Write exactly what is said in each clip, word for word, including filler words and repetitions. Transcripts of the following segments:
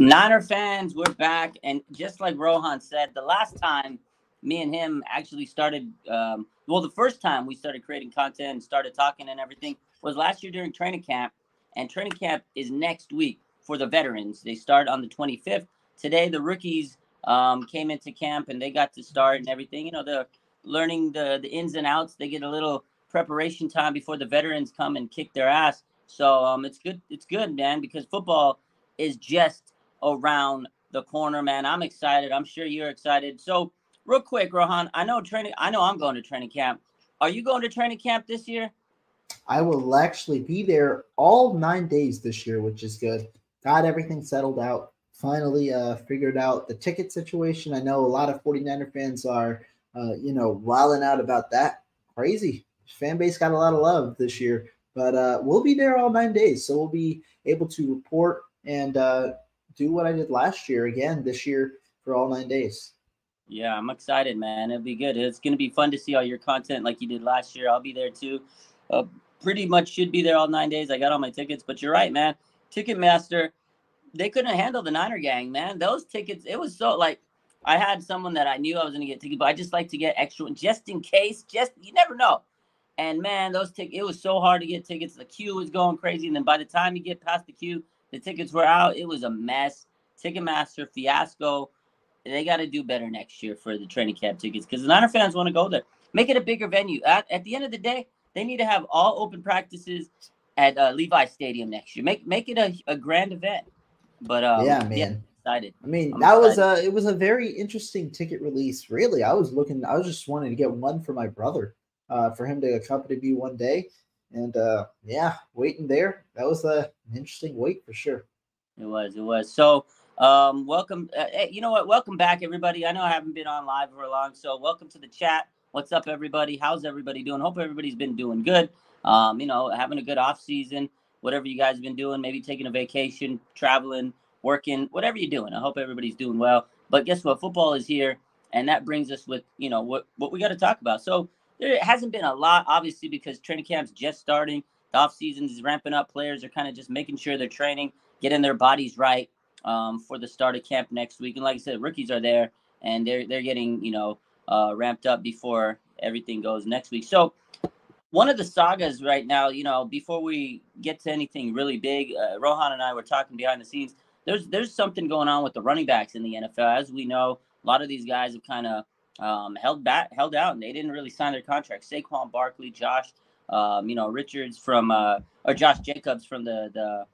Niner fans, we're back. And just like Rohan said, the last time me and him actually started, um, well, the first time we started creating content and started talking and everything was last year during training camp. And training camp is next week for the veterans. They start on the twenty-fifth. Today, the rookies um, came into camp and they got to start and everything. You know, they're learning the, the ins and outs. They get a little preparation time before the veterans come and kick their ass. So um, it's good. It's good, man, because football is just around the corner, man. I'm excited. I'm sure you're excited. So real quick, Rohan, I know training. I know I'm going to training camp. Are you going to training camp this year? I will actually be there all nine days this year, which is good. Got everything settled out. Finally uh, figured out the ticket situation. I know a lot of forty-niner fans are, uh, you know, wilding out about that. Crazy. Fan base got a lot of love this year. But uh, we'll be there all nine days, so we'll be able to report and uh, do what I did last year again this year for all nine days. Yeah, I'm excited, man. It'll be good. It's going to be fun to see all your content like you did last year. I'll be there, too. Uh, pretty much should be there all nine days. I got all my tickets, but you're right, man. Ticketmaster, they couldn't handle the Niner gang, man. Those tickets, it was so, like, I had someone that I knew I was going to get tickets, but I just like to get extra just in case. Just, you never know. And, man, those tickets, it was so hard to get tickets. The queue was going crazy. And then by the time you get past the queue, the tickets were out. It was a mess. Ticketmaster fiasco. They got to do better next year for the training camp tickets because the Niner fans want to go there. Make it a bigger venue. At, at the end of the day, they need to have all open practices at uh, Levi's Stadium next year. Make make it a, a grand event. But, um, yeah, man. Yeah. Excited. I mean, I'm that excited. was a, it was a very interesting ticket release. Really, I was looking, I was just wanting to get one for my brother. Uh, for him to accompany me one day. And, uh, yeah, waiting there. That was uh, an interesting wait for sure. It was. It was. So, um, welcome. Uh, hey, you know what? Welcome back, everybody. I know I haven't been on live for long, so welcome to the chat. What's up, everybody? How's everybody doing? Hope everybody's been doing good. Um, you know, having a good off season, whatever you guys have been doing, maybe taking a vacation, traveling, working, whatever you're doing. I hope everybody's doing well. But guess what? Football is here, and that brings us with, you know, what, what we got to talk about. So, there hasn't been a lot, obviously, because training camp's just starting. The offseason is ramping up. Players are kind of just making sure they're training, getting their bodies right um, for the start of camp next week. And like I said, rookies are there, and they're they're getting, you know, uh, ramped up before everything goes next week. So one of the sagas right now, you know, before we get to anything really big, uh, Rohan and I were talking behind the scenes. There's, there's something going on with the running backs in the N F L. As we know, a lot of these guys have kind of, Um, held back, held out, and they didn't really sign their contracts. Saquon Barkley, Josh, um, you know, Richards from, uh, or Josh Jacobs from the the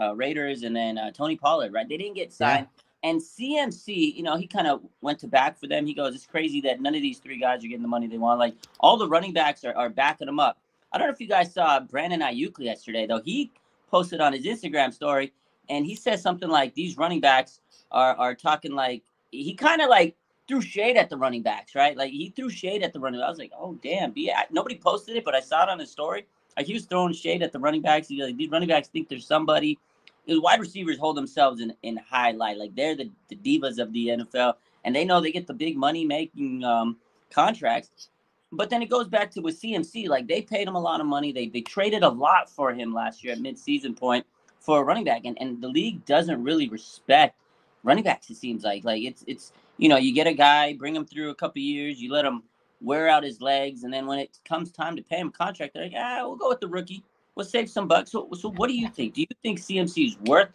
uh, Raiders, and then uh, Tony Pollard, right? They didn't get signed. Yeah. And C M C, you know, he kind of went to back for them. He goes, "It's crazy that none of these three guys are getting the money they want." Like all the running backs are, are backing them up. I don't know if you guys saw Brandon Ayuk yesterday though. He posted on his Instagram story, and he said something like, "These running backs are are talking like he kind of like." threw shade at the running backs, right? Like he threw shade at the running. I was like, oh damn, B. I, nobody posted it, but I saw it on his story. Like he was throwing shade at the running backs. He was like, these running backs think they're somebody. His wide receivers hold themselves in in high light. Like they're the, the divas of the N F L, and they know they get the big money making um, contracts. But then it goes back to with C M C. Like they paid him a lot of money. They they traded a lot for him last year at midseason point for a running back, and and the league doesn't really respect running backs. It seems like like it's it's. You know, you get a guy, bring him through a couple of years, you let him wear out his legs, and then when it comes time to pay him a contract, they're like, ah, we'll go with the rookie. We'll save some bucks. So, so what do you think? Do you think C M C is worth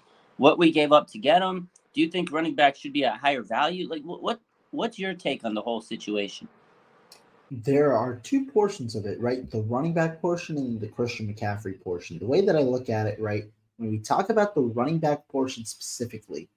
what we gave up to get him? Do you think running backs should be at higher value? Like, what, what what's your take on the whole situation? There are two portions of it, right? The running back portion and the Christian McCaffrey portion. The way that I look at it, right, when we talk about the running back portion specifically,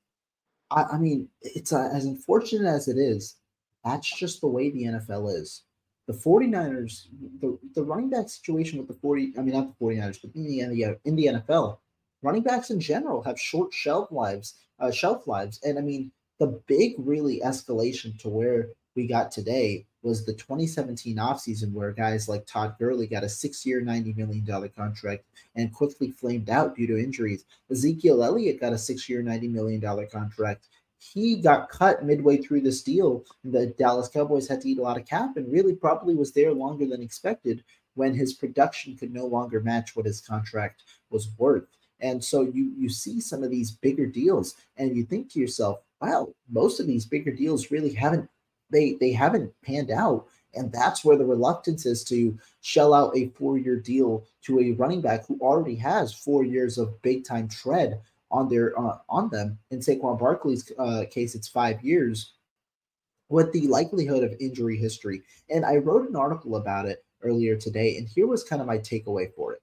I, I mean, it's uh, as unfortunate as it is, that's just the way the N F L is. The 49ers, the, the running back situation with the 40, I mean, not the 49ers, but in the, in the, in the N F L, running backs in general have short shelf lives, uh, shelf lives. And I mean, the big really escalation to where we got today was the twenty seventeen offseason where guys like Todd Gurley got a six-year, ninety million dollars contract and quickly flamed out due to injuries. Ezekiel Elliott got a six-year, ninety million dollars contract. He got cut midway through this deal. The Dallas Cowboys had to eat a lot of cap and really probably was there longer than expected when his production could no longer match what his contract was worth. And so you you see some of these bigger deals and you think to yourself, wow, most of these bigger deals really haven't, they they haven't panned out. And that's where the reluctance is to shell out a four-year deal to a running back who already has four years of big-time tread on their uh, on them. In Saquon Barkley's uh, case, it's five years with the likelihood of injury history. And I wrote an article about it earlier today, and here was kind of my takeaway for it.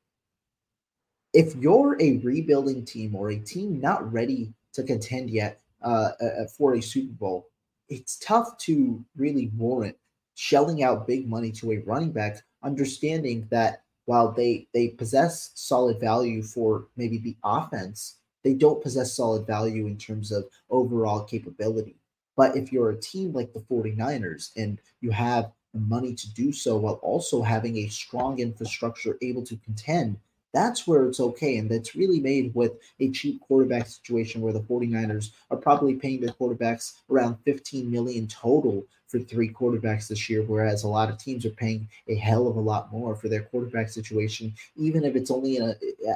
If you're a rebuilding team or a team not ready to contend yet uh, uh, for a Super Bowl, it's tough to really warrant shelling out big money to a running back, understanding that while they they possess solid value for maybe the offense, they don't possess solid value in terms of overall capability. But if you're a team like the forty-niners and you have the money to do so while also having a strong infrastructure able to contend, that's where it's okay. And that's really made with a cheap quarterback situation where the forty-niners are probably paying their quarterbacks around fifteen million dollars total for three quarterbacks this year, whereas a lot of teams are paying a hell of a lot more for their quarterback situation, even if it's only in a,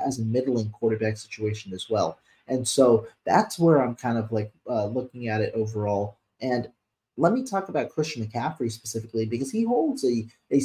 as a middling quarterback situation as well. And so that's where I'm kind of like uh, looking at it overall. And let me talk about Christian McCaffrey specifically, because he holds a, a,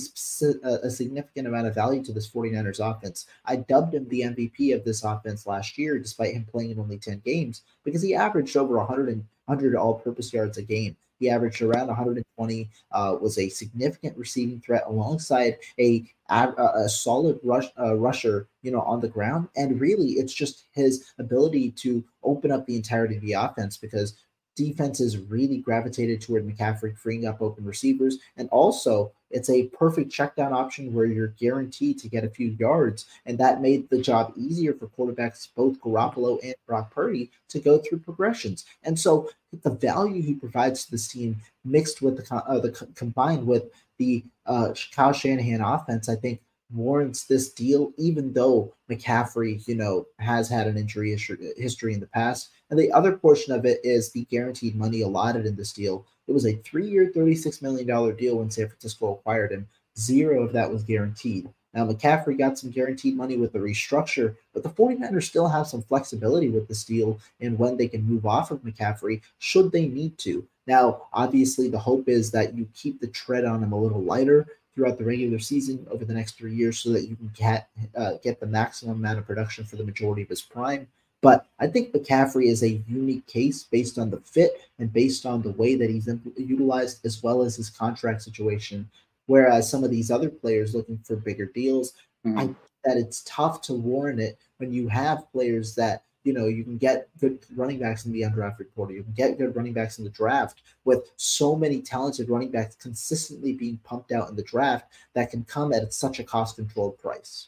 a significant amount of value to this forty-niners offense. I dubbed him the M V P of this offense last year, despite him playing in only ten games, because he averaged over one hundred, one hundred all-purpose yards a game. He averaged around one hundred twenty, uh, was a significant receiving threat alongside a a, a solid rush uh, rusher, you know, on the ground. And really, it's just his ability to open up the entirety of the offense, because defenses really gravitated toward McCaffrey, freeing up open receivers. And also, it's a perfect checkdown option where you're guaranteed to get a few yards. And that made the job easier for quarterbacks, both Garoppolo and Brock Purdy, to go through progressions. And so the value he provides to this team, mixed with the, uh, the combined with the uh, Kyle Shanahan offense, I think warrants this deal, even though McCaffrey, you know, has had an injury history in the past. And the other portion of it is the guaranteed money allotted in this deal. It was a three-year, thirty-six million dollars deal when San Francisco acquired him. Zero of that was guaranteed. Now, McCaffrey got some guaranteed money with the restructure, but the forty-niners still have some flexibility with this deal and when they can move off of McCaffrey should they need to. Now, obviously, the hope is that you keep the tread on him a little lighter throughout the regular season over the next three years so that you can get, uh, get the maximum amount of production for the majority of his prime. But I think McCaffrey is a unique case based on the fit and based on the way that he's utilized as well as his contract situation, whereas some of these other players looking for bigger deals, mm-hmm. I think that it's tough to warrant it when you have players that, you know, you can get good running backs in the undrafted portal. You can get good running backs in the draft with so many talented running backs consistently being pumped out in the draft that can come at such a cost-controlled price.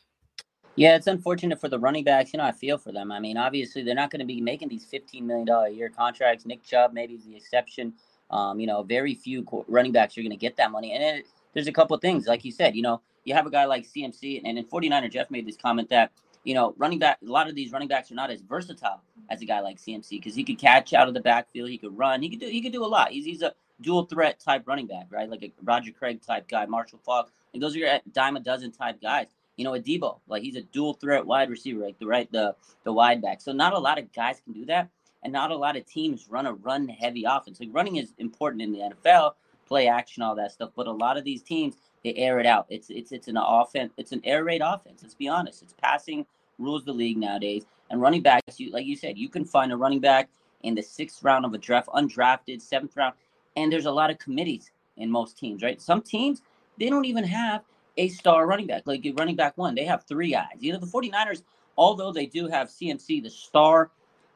Yeah, it's unfortunate for the running backs. You know, I feel for them. I mean, obviously, they're not going to be making these fifteen million dollars a year contracts. Nick Chubb maybe is the exception. Um, you know, very few running backs are going to get that money. And it, there's a couple of things. Like you said, you know, you have a guy like C M C, and in forty-niner, Jeff made this comment that, you know, running back, a lot of these running backs are not as versatile as a guy like C M C because he could catch out of the backfield, he could run, he could do, he could do a lot. He's he's a dual threat type running back, right? Like a Roger Craig type guy, Marshall Faulk, and those are your dime a dozen type guys. You know, a Debo, like he's a dual threat wide receiver, like the right the the wide back. So not a lot of guys can do that, and not a lot of teams run a run heavy offense. Like running is important in the N F L, play action, all that stuff, but a lot of these teams, they air it out. It's it's it's an offense. It's an air raid offense. Let's be honest. It's passing rules the league nowadays. And running backs, you like you said, you can find a running back in the sixth round of a draft, undrafted, seventh round. And there's a lot of committees in most teams, right? Some teams, they don't even have a star running back. Like running back one, they have three guys. You know, the forty-niners, although they do have C M C, the star,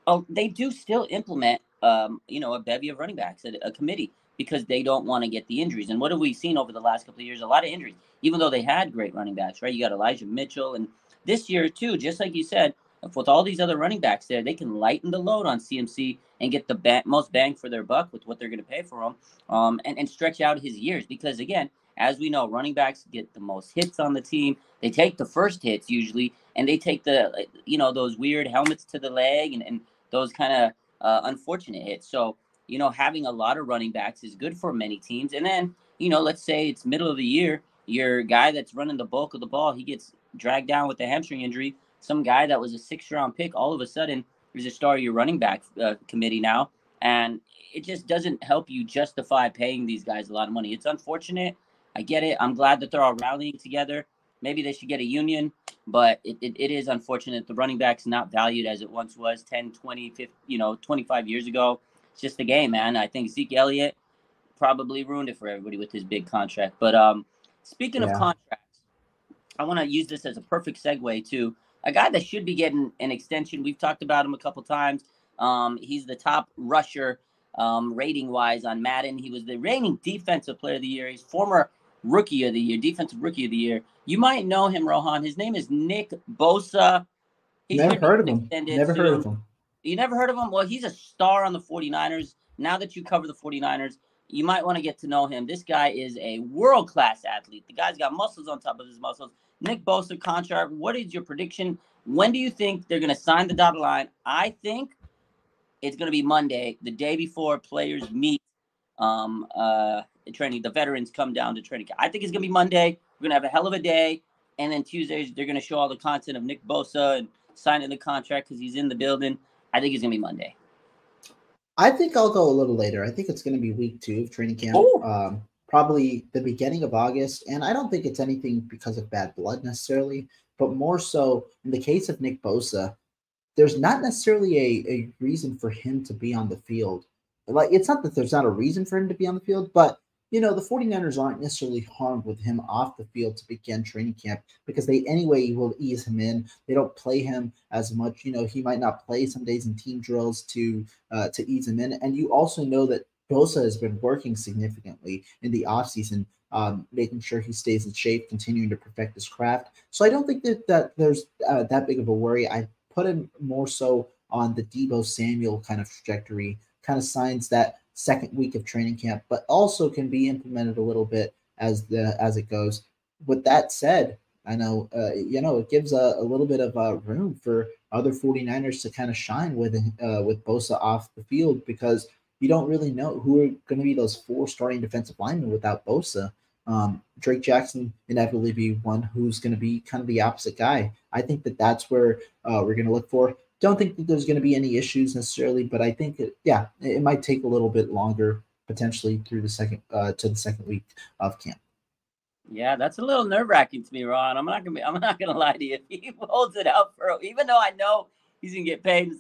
oh, they do still implement, um, you know, a bevy of running backs, a, a committee, because they don't want to get the injuries. And what have we seen over the last couple of years? A lot of injuries, even though they had great running backs, right? You got Elijah Mitchell. And this year, too, just like you said, with all these other running backs there, they can lighten the load on C M C and get the ba- most bang for their buck with what they're going to pay for him, um, and, and stretch out his years. Because, again, as we know, running backs get the most hits on the team. They take the first hits usually, and they take the, you know, those weird helmets to the leg and, and those kind of uh, unfortunate hits. So, you know, having a lot of running backs is good for many teams. And then, you know, let's say it's middle of the year, your guy that's running the bulk of the ball, he gets dragged down with a hamstring injury. some guy that was a sixth-round pick all of a sudden is a star of your running back uh, committee now. And it just doesn't help you justify paying these guys a lot of money. It's unfortunate. I get it. I'm glad that they're all rallying together. Maybe they should get a union, but it, it, it is unfortunate. The running back's not valued as it once was ten, twenty, fifty, you know, twenty-five years ago. It's just the game, man. I think Zeke Elliott probably ruined it for everybody with his big contract. But um, speaking yeah. of contracts, I want to use this as a perfect segue to a guy that should be getting an extension. We've talked about him a couple times. Um, he's the top rusher um, rating-wise on Madden. He was the reigning defensive player of the year. He's former rookie of the year, defensive rookie of the year. You might know him, Rohan. His name is Nick Bosa. He's never heard of him. Never soon. heard of him. You never heard of him? Well, he's a star on the forty-niners. Now that you cover the forty-niners, you might want to get to know him. This guy is a world-class athlete. The guy's got muscles on top of his muscles. Nick Bosa contract, what is your prediction? When do you think they're going to sign the dotted line? I think it's going to be Monday, the day before players meet. Um, uh, training, the veterans come down to training camp. I think it's going to be Monday. We're going to have a hell of a day. And then Tuesdays, they're going to show all the content of Nick Bosa and signing the contract because he's in the building. I think it's going to be Monday. I think I'll go a little later. I think it's going to be week two of training camp, um, probably the beginning of August. And I don't think it's anything because of bad blood necessarily, but more so in the case of Nick Bosa, there's not necessarily a, a reason for him to be on the field. Like, it's not that there's not a reason for him to be on the field, but, you know, the forty-niners aren't necessarily harmed with him off the field to begin training camp because they anyway will ease him in. They don't play him as much. You know, he might not play some days in team drills to uh, to ease him in. And you also know that Bosa has been working significantly in the offseason, um, making sure he stays in shape, continuing to perfect his craft. So I don't think that, that there's uh, that big of a worry. I put him more so on the Debo Samuel kind of trajectory, kind of signs that second week of training camp, but also can be implemented a little bit as the as it goes. With that said, I know uh, you know it gives a, a little bit of uh, room for other forty-niners to kind of shine with uh, with Bosa off the field because you don't really know who are going to be those four starting defensive linemen without Bosa. Um, Drake Jackson inevitably be one who's going to be kind of the opposite guy. I think that that's where uh, we're going to look for. Don't think that there's going to be any issues necessarily, but I think, it, yeah, it might take a little bit longer potentially through the second uh, to the second week of camp. Yeah, that's a little nerve wracking to me, Ron. I'm not gonna be, I'm not gonna lie to you. He holds it out for, even though I know he's gonna get paid.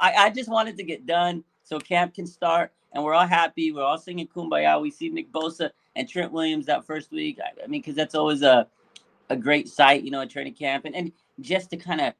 I, I just wanted to get done so camp can start, and we're all happy. We're all singing "Kumbaya." We see Nick Bosa and Trent Williams that first week. I, I mean, because that's always a a great sight, you know, at training camp, and and just to kind of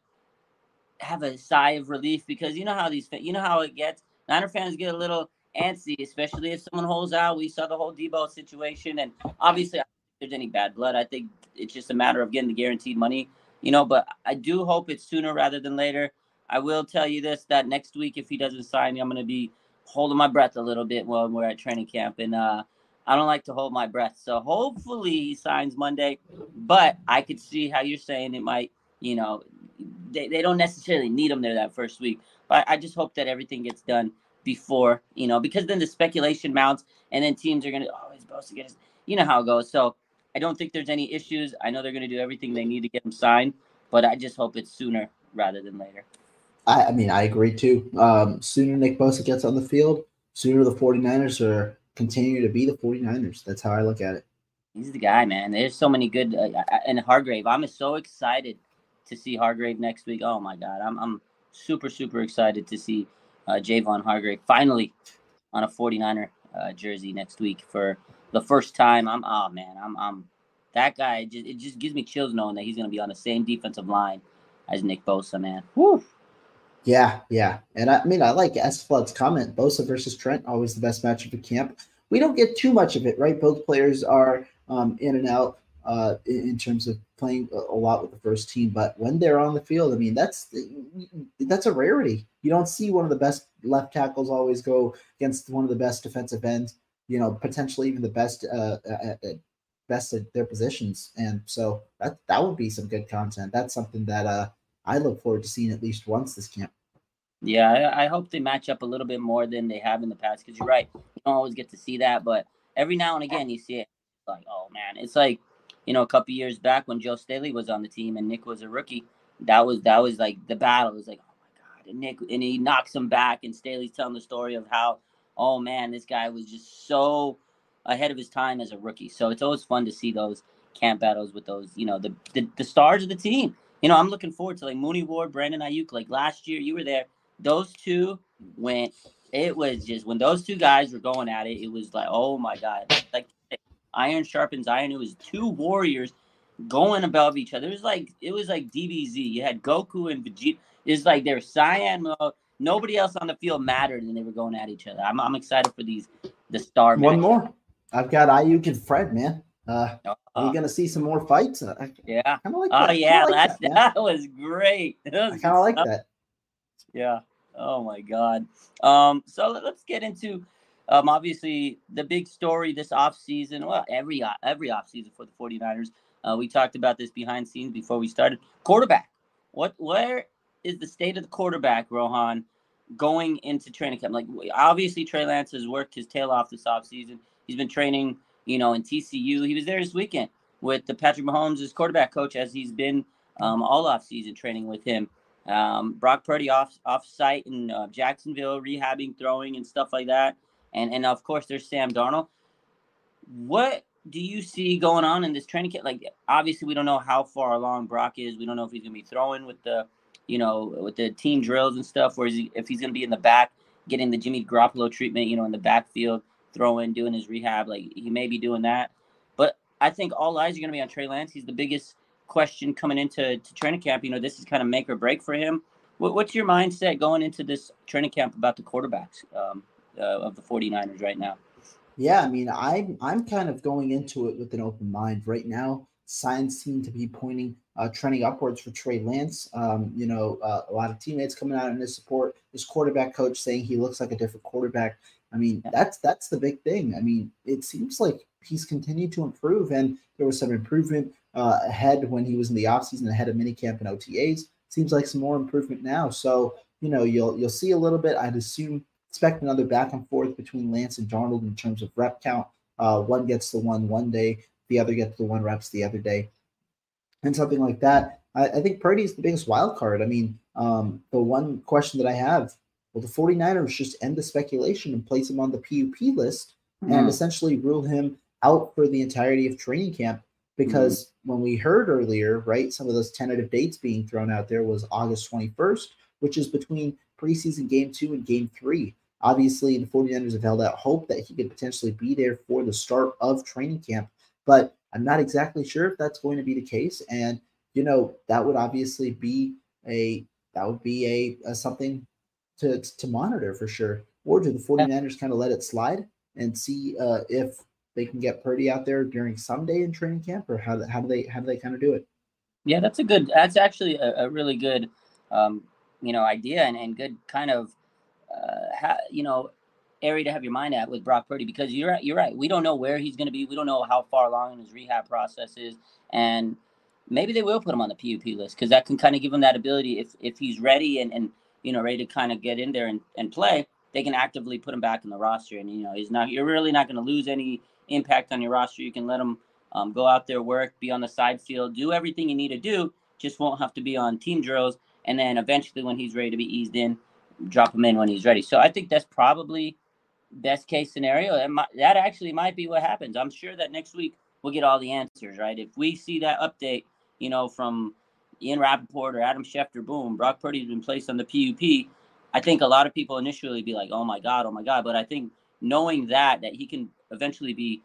have a sigh of relief because you know how these you know how it gets. Niner fans get a little antsy, especially if someone holds out. We saw the whole Debo situation, and obviously, I don't think there's any bad blood. I think it's just a matter of getting the guaranteed money, you know. But I do hope it's sooner rather than later. I will tell you this: that next week, if he doesn't sign, I'm going to be holding my breath a little bit while we're at training camp, and uh, I don't like to hold my breath. So hopefully, he signs Monday. But I could see how you're saying it might, you know. They, they don't necessarily need him there that first week, but I just hope that everything gets done before, you know, because then the speculation mounts and then teams are going to, oh, he's supposed to get his, you know how it goes. So I don't think there's any issues. I know they're going to do everything they need to get him signed, but I just hope it's sooner rather than later. I, I mean, I agree too. Um, sooner Nick Bosa gets on the field, sooner the forty-niners are continue to be the forty-niners. That's how I look at it. He's the guy, man. There's so many good, uh, and Hargrave, I'm so excited to see Hargrave next week. Oh my God. I'm I'm super, super excited to see uh, Javon Hargrave finally on a forty-niner uh, jersey next week for the first time. I'm, oh man, I'm, I'm that guy. It just, it just gives me chills knowing that he's going to be on the same defensive line as Nick Bosa, man. Woo. Yeah. Yeah. And I mean, I like S Flood's comment, Bosa versus Trent, always the best matchup of camp. We don't get too much of it, right? Both players are um, in and out uh, in, in terms of playing a lot with the first team, but when they're on the field, I mean, that's that's a rarity. You don't see one of the best left tackles always go against one of the best defensive ends, you know, potentially even the best uh, at, at best at their positions. And so that that would be some good content. That's something that uh, I look forward to seeing at least once this camp. Yeah, I, I hope they match up a little bit more than they have in the past, because you're right. You don't always get to see that, but every now and again you see it. Like, oh, man, it's like, you know, a couple years back when Joe Staley was on the team and Nick was a rookie, that was that was like the battle. It was like, oh my god, and Nick and he knocks him back, and Staley's telling the story of how, oh man, this guy was just so ahead of his time as a rookie. So it's always fun to see those camp battles with those, you know, the the, the stars of the team. You know, I'm looking forward to like Mooney Ward, Brandon Ayuk. Like last year, you were there. Those two went. It was just when those two guys were going at it, it was like, oh my god, like iron sharpens iron. It was two warriors going above each other. It was like it was like D B Z. You had Goku and Vegeta. It's like they're cyan mode. Nobody else on the field mattered, and they were going at each other. I'm I'm excited for these the star. One matches. More. I've got Ayuk and Fred, man. Uh, uh, are you gonna see some more fights? I, yeah. Kind of like. Oh that. yeah, like that's, that, that was great. That was I kind of like that. Yeah. Oh my god. Um. So let's get into, um. Obviously, the big story this offseason. Well, every every offseason for the 49ers. Uh, we talked about this behind scenes before we started. Quarterback. What? Where is the state of the quarterback, Rohan, going into training camp? Like, obviously, Trey Lance has worked his tail off this offseason. He's been training, you know, in T C U. He was there this weekend with the Patrick Mahomes as quarterback coach, as he's been um, all offseason training with him. Um, Brock Purdy off off-site in uh, Jacksonville, rehabbing, throwing, and stuff like that. And, and, of course, there's Sam Darnold. What do you see going on in this training camp? Like, obviously, we don't know how far along Brock is. We don't know if he's going to be throwing with the, you know, with the team drills and stuff, or is he, if he's going to be in the back getting the Jimmy Garoppolo treatment, you know, in the backfield, throwing, doing his rehab. Like, he may be doing that. But I think all eyes are going to be on Trey Lance. He's the biggest question coming into to training camp. You know, this is kind of make or break for him. What, what's your mindset going into this training camp about the quarterbacks um, uh, of the 49ers right now? Yeah, I mean, I'm, I'm kind of going into it with an open mind right now. Signs seem to be pointing uh, trending upwards for Trey Lance. Um, you know, uh, a lot of teammates coming out in his support. His quarterback coach saying he looks like a different quarterback. I mean, that's that's the big thing. I mean, it seems like he's continued to improve, and there was some improvement uh, ahead when he was in the offseason, ahead of minicamp and O T As. Seems like some more improvement now. So, you know, you'll you'll see a little bit. I'd assume expect another back and forth between Lance and Darnold in terms of rep count. Uh, one gets the one one day. The other gets the one reps the other day, and something like that. I, I think Purdy is the biggest wild card. I mean, um, the one question that I have, will the 49ers just end the speculation and place him on the P U P list mm-hmm. and essentially rule him out for the entirety of training camp? Because mm-hmm. when we heard earlier, right, some of those tentative dates being thrown out there was August twenty-first, which is between preseason game two and game three. Obviously, the 49ers have held out hope that he could potentially be there for the start of training camp. But I'm not exactly sure if that's going to be the case. And, you know, that would obviously be a that would be a, a something to, to monitor for sure. Or do the 49ers kind of let it slide and see uh, if they can get Purdy out there during some day in training camp, or how, how do they how do they kind of do it? Yeah, that's a good that's actually a, a really good, um, you know, idea and, and good kind of, uh, ha, you know, area to have your mind at with Brock Purdy, because you're right, you're right. We don't know where he's going to be. We don't know how far along in his rehab process is, and maybe they will put him on the P U P list, because that can kind of give him that ability. If if he's ready and, and you know, ready to kind of get in there and, and play, they can actively put him back in the roster. And, you know, he's not, you're really not going to lose any impact on your roster. You can let him um, go out there, work, be on the side field, do everything you need to do, just won't have to be on team drills. And then eventually when he's ready to be eased in, drop him in when he's ready. So I think that's probably best case scenario. That might, that actually might be what happens. I'm sure that next week we'll get all the answers, right? If we see that update, you know, from Ian Rappaport or Adam Schefter, boom, Brock Purdy's been placed on the P U P. I think a lot of people initially be like, oh my God, oh my God. But I think knowing that, that he can eventually be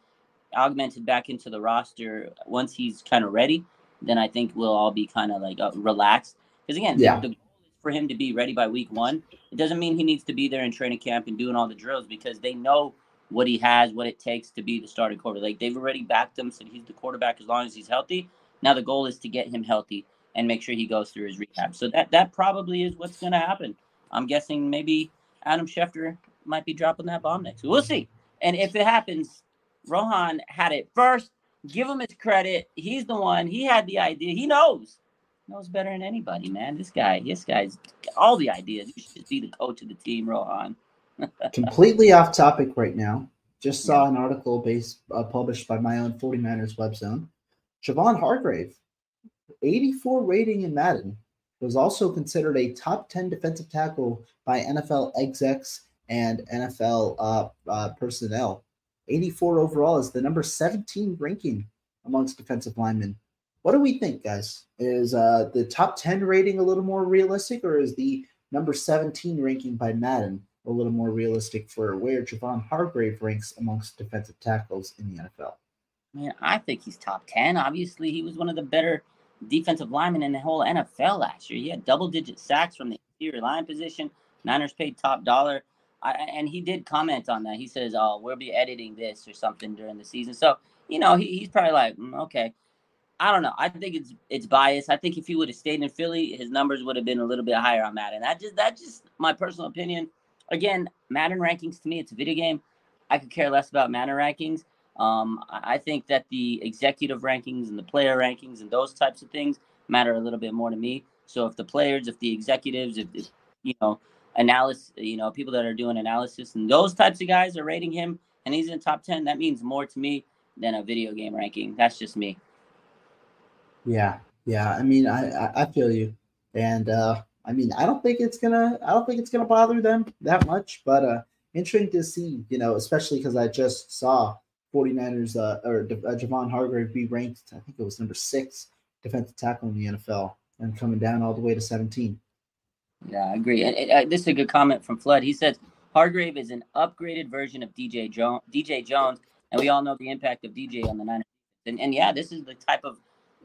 augmented back into the roster once he's kind of ready, then I think we'll all be kind of like uh, relaxed. Because again, yeah. the, the for him to be ready by week one. It doesn't mean he needs to be there in training camp and doing all the drills, because they know what he has, what it takes to be the starting quarterback. Like, they've already backed him, said he's the quarterback as long as he's healthy. Now the goal is to get him healthy and make sure he goes through his rehab. So that, that probably is what's going to happen. I'm guessing maybe Adam Schefter might be dropping that bomb next. We'll see. And if it happens, Rohan had it first. Give him his credit. He's the one. He had the idea. He knows. knows better than anybody, man. This guy, this guy's all the ideas. You should be the coach of the team, Rohan. Completely off topic right now. Just saw yeah. an article based uh, published by my own 49ers web zone. Javon Hargrave, eighty-four rating in Madden, was also considered a top ten defensive tackle by N F L execs and N F L uh, uh, personnel. eighty-four overall is the number seventeen ranking amongst defensive linemen. What do we think, guys? Is uh, the top ten rating a little more realistic, or is the number seventeen ranking by Madden a little more realistic for where Javon Hargrave ranks amongst defensive tackles in the N F L? Man, I think he's top ten. Obviously, he was one of the better defensive linemen in the whole N F L last year. He had double-digit sacks from the interior line position. Niners paid top dollar. I, and he did comment on that. He says, oh, we'll be editing this or something during the season. So, you know, he, he's probably like, mm, okay. I don't know. I think it's it's biased. I think if he would have stayed in Philly, his numbers would have been a little bit higher on Madden. That just, that's just my personal opinion. Again, Madden rankings, to me, it's a video game. I could care less about Madden rankings. Um, I think that the executive rankings and the player rankings and those types of things matter a little bit more to me. So if the players, if the executives, if, if you know, analysis, you know, people that are doing analysis and those types of guys are rating him and he's in top ten, that means more to me than a video game ranking. That's just me. Yeah. Yeah. I mean, I, I feel you. And, uh, I mean, I don't think it's gonna, I don't think it's gonna bother them that much, but, uh, interesting to see, you know, especially cause I just saw forty-niners, uh, or uh, Javon Hargrave be ranked, I think it was number six defensive tackle in the N F L and coming down all the way to seventeen. Yeah, I agree. And, and, uh, this is a good comment from Flood. He says, Hargrave is an upgraded version of D J Jones, D J Jones. And we all know the impact of D J on the Niners. And, and yeah, this is the type of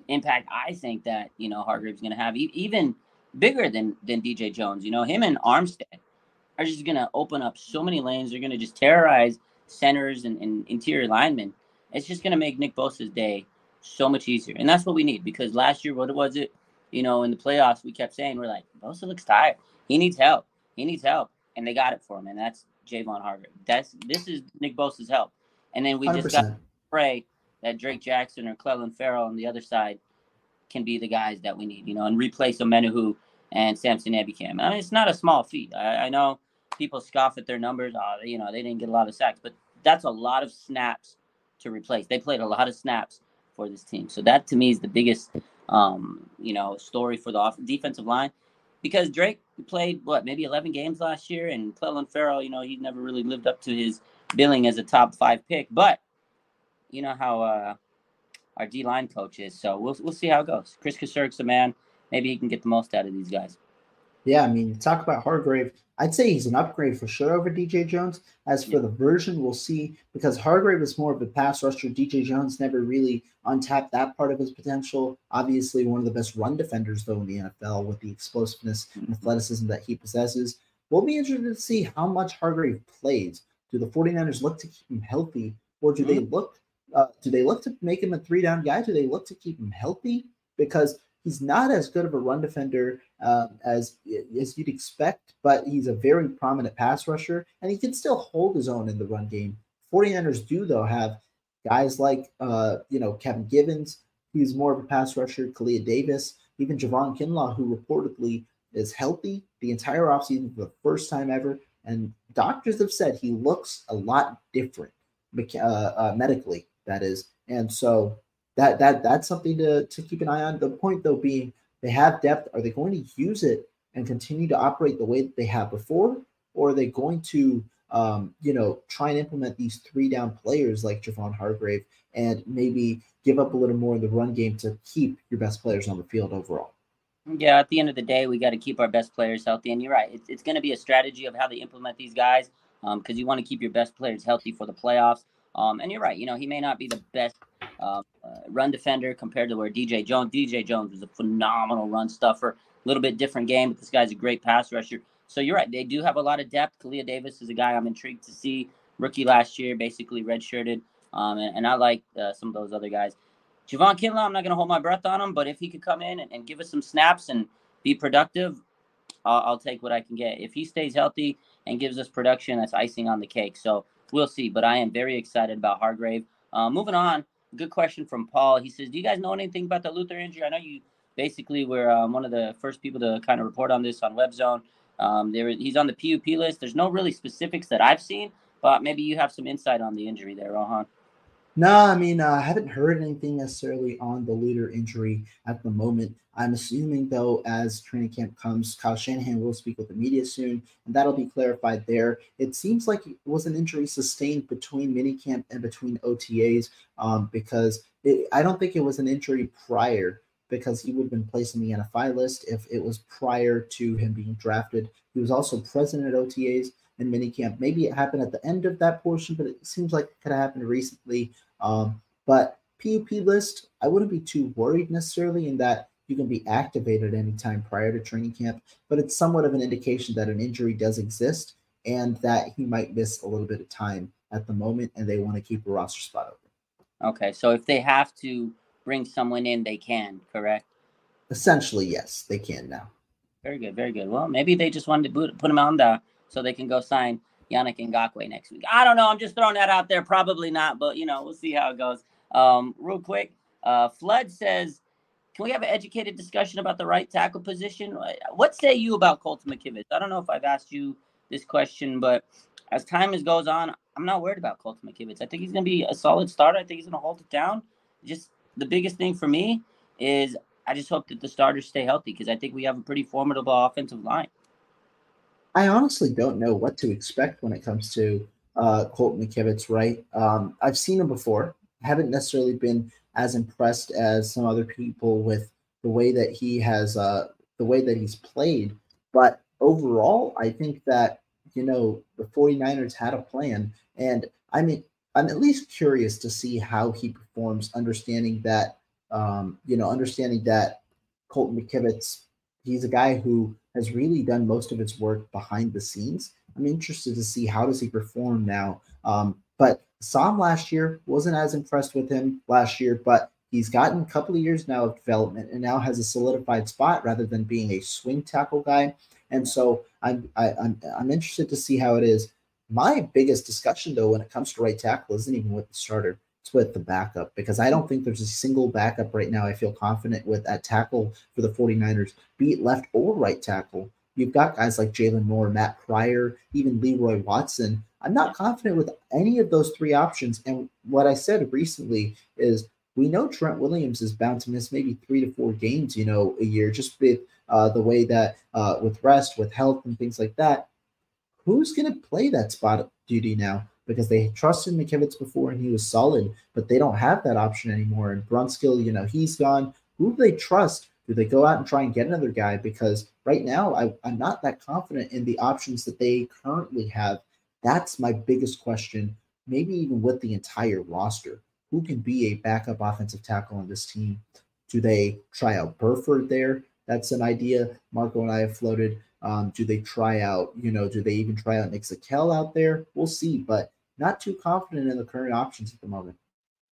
impact I think that, you know, Hargrave's going to have, e- even bigger than, than D J Jones. You know, him and Armstead are just going to open up so many lanes. They're going to just terrorize centers and, and interior linemen. It's just going to make Nick Bosa's day so much easier. And that's what we need, because last year, what was it? You know, in the playoffs, we kept saying, we're like, Bosa looks tired. He needs help. He needs help. And they got it for him. And that's Javon Hargrave. That's, this is Nick Bosa's help. And then we one hundred percent just got to pray that Drake Jackson or Cleland Farrell on the other side can be the guys that we need, you know, and replace Omenahu and Samson Ebicam. I mean, it's not a small feat. I, I know people scoff at their numbers. Oh, you know, they didn't get a lot of sacks, but that's a lot of snaps to replace. They played a lot of snaps for this team. So that, to me, is the biggest um you know story for the off- defensive line, because Drake played what, maybe eleven games last year, and Cleland Farrell, you know, he never really lived up to his billing as a top five pick, but you know how uh our D-line coach is, so we'll we'll see how it goes. Chris Kasurk's a man. Maybe he can get the most out of these guys. Yeah, I mean, talk about Hargrave. I'd say he's an upgrade for sure over D J Jones. As for the version, we'll see, because Hargrave is more of a pass rusher. D J Jones never really untapped that part of his potential. Obviously, one of the best run defenders, though, in the N F L with the explosiveness and athleticism that he possesses. We'll be interested to see how much Hargrave plays. Do the forty-niners look to keep him healthy, or do they look uh, do they look to make him a three-down guy? Do they look to keep him healthy? Because he's not as good of a run defender uh, as, as you'd expect, but he's a very prominent pass rusher, and he can still hold his own in the run game. forty-niners do, though, have guys like uh, you know Kevin Givens, who's more of a pass rusher, Kalia Davis, even Javon Kinlaw, who reportedly is healthy the entire offseason for the first time ever, and doctors have said he looks a lot different uh, uh, medically, that is, and so That that that's something to, to keep an eye on. The point, though, being they have depth. Are they going to use it and continue to operate the way that they have before? Or are they going to, um, you know, try and implement these three-down players like Javon Hargrave and maybe give up a little more in the run game to keep your best players on the field overall? Yeah, at the end of the day, we got to keep our best players healthy. And you're right. It's, it's going to be a strategy of how they implement these guys, um, because you want to keep your best players healthy for the playoffs. Um, and you're right. You know, he may not be the best Um, uh, run defender compared to where D J Jones. D J Jones was a phenomenal run stuffer. A little bit different game, but this guy's a great pass rusher. So you're right. They do have a lot of depth. Kalia Davis is a guy I'm intrigued to see. Rookie last year, basically redshirted. Um, and, and I like uh, some of those other guys. Javon Kinlaw, I'm not going to hold my breath on him, but if he could come in and, and give us some snaps and be productive, I'll, I'll take what I can get. If he stays healthy and gives us production, that's icing on the cake. So we'll see. But I am very excited about Hargrave. Uh, moving on. Good question from Paul. He says, do you guys know anything about the Luther injury? I know you basically were um, one of the first people to kind of report on this on WebZone. Um, there, he's on the P U P list. There's no really specifics that I've seen, but maybe you have some insight on the injury there, Rohan. No, I mean, uh, I haven't heard anything necessarily on the Leader injury at the moment. I'm assuming, though, as training camp comes, Kyle Shanahan will speak with the media soon, and that'll be clarified there. It seems like it was an injury sustained between minicamp and between O T As um, because it, I don't think it was an injury prior, because he would have been placed in the N F I list if it was prior to him being drafted. He was also present at O T As and minicamp. Maybe it happened at the end of that portion, but it seems like it could have happened recently. Um, but P U P list, I wouldn't be too worried necessarily in that you can be activated anytime prior to training camp, but it's somewhat of an indication that an injury does exist and that he might miss a little bit of time at the moment, and they want to keep a roster spot open. Okay, so if they have to bring someone in, they can, correct? Essentially, yes, they can now. Very good, very good. Well, maybe they just wanted to put him on the so they can go sign Yannick Ngakoue next week. I don't know. I'm just throwing that out there. Probably not, but, you know, we'll see how it goes. Um, real quick, uh, Flood says, can we have an educated discussion about the right tackle position? What say you about Colton McKivitz? I don't know if I've asked you this question, but as time goes on, I'm not worried about Colton McKivitz. I think he's going to be a solid starter. I think he's going to hold it down. Just the biggest thing for me is I just hope that the starters stay healthy, because I think we have a pretty formidable offensive line. I honestly don't know what to expect when it comes to uh, Colton McKivitz, right? Um, I've seen him before. I haven't necessarily been as impressed as some other people with the way that he has, uh, the way that he's played. But overall, I think that, you know, the 49ers had a plan. And I mean, I'm at least curious to see how he performs, understanding that, um, you know, understanding that Colton McKivitz, he's a guy who has really done most of its work behind the scenes. I'm interested to see how does he perform now. Um, but Sam last year, wasn't as impressed with him last year, but he's gotten a couple of years now of development and now has a solidified spot rather than being a swing tackle guy. And so I'm, I, I'm, I'm interested to see how it is. My biggest discussion, though, when it comes to right tackle isn't even with the starter. It's with the backup, because I don't think there's a single backup right now I feel confident with at tackle for the 49ers, be it left or right tackle. You've got guys like Jalen Moore, Matt Pryor, even Leroy Watson. I'm not confident with any of those three options. And what I said recently is we know Trent Williams is bound to miss maybe three to four games, you know, a year, just with uh, the way that uh, with rest, with health and things like that. Who's going to play that spot of duty now? Because they trusted McKivitz before and he was solid, but they don't have that option anymore. And Brunskill, you know, he's gone. Who do they trust? Do they go out and try and get another guy? Because right now I, I'm not that confident in the options that they currently have. That's my biggest question, maybe even with the entire roster. Who can be a backup offensive tackle on this team? Do they try out Burford there? That's an idea Marco and I have floated. Um, do they try out, you know, do they even try out Nick Sakel out there? We'll see, but not too confident in the current options at the moment.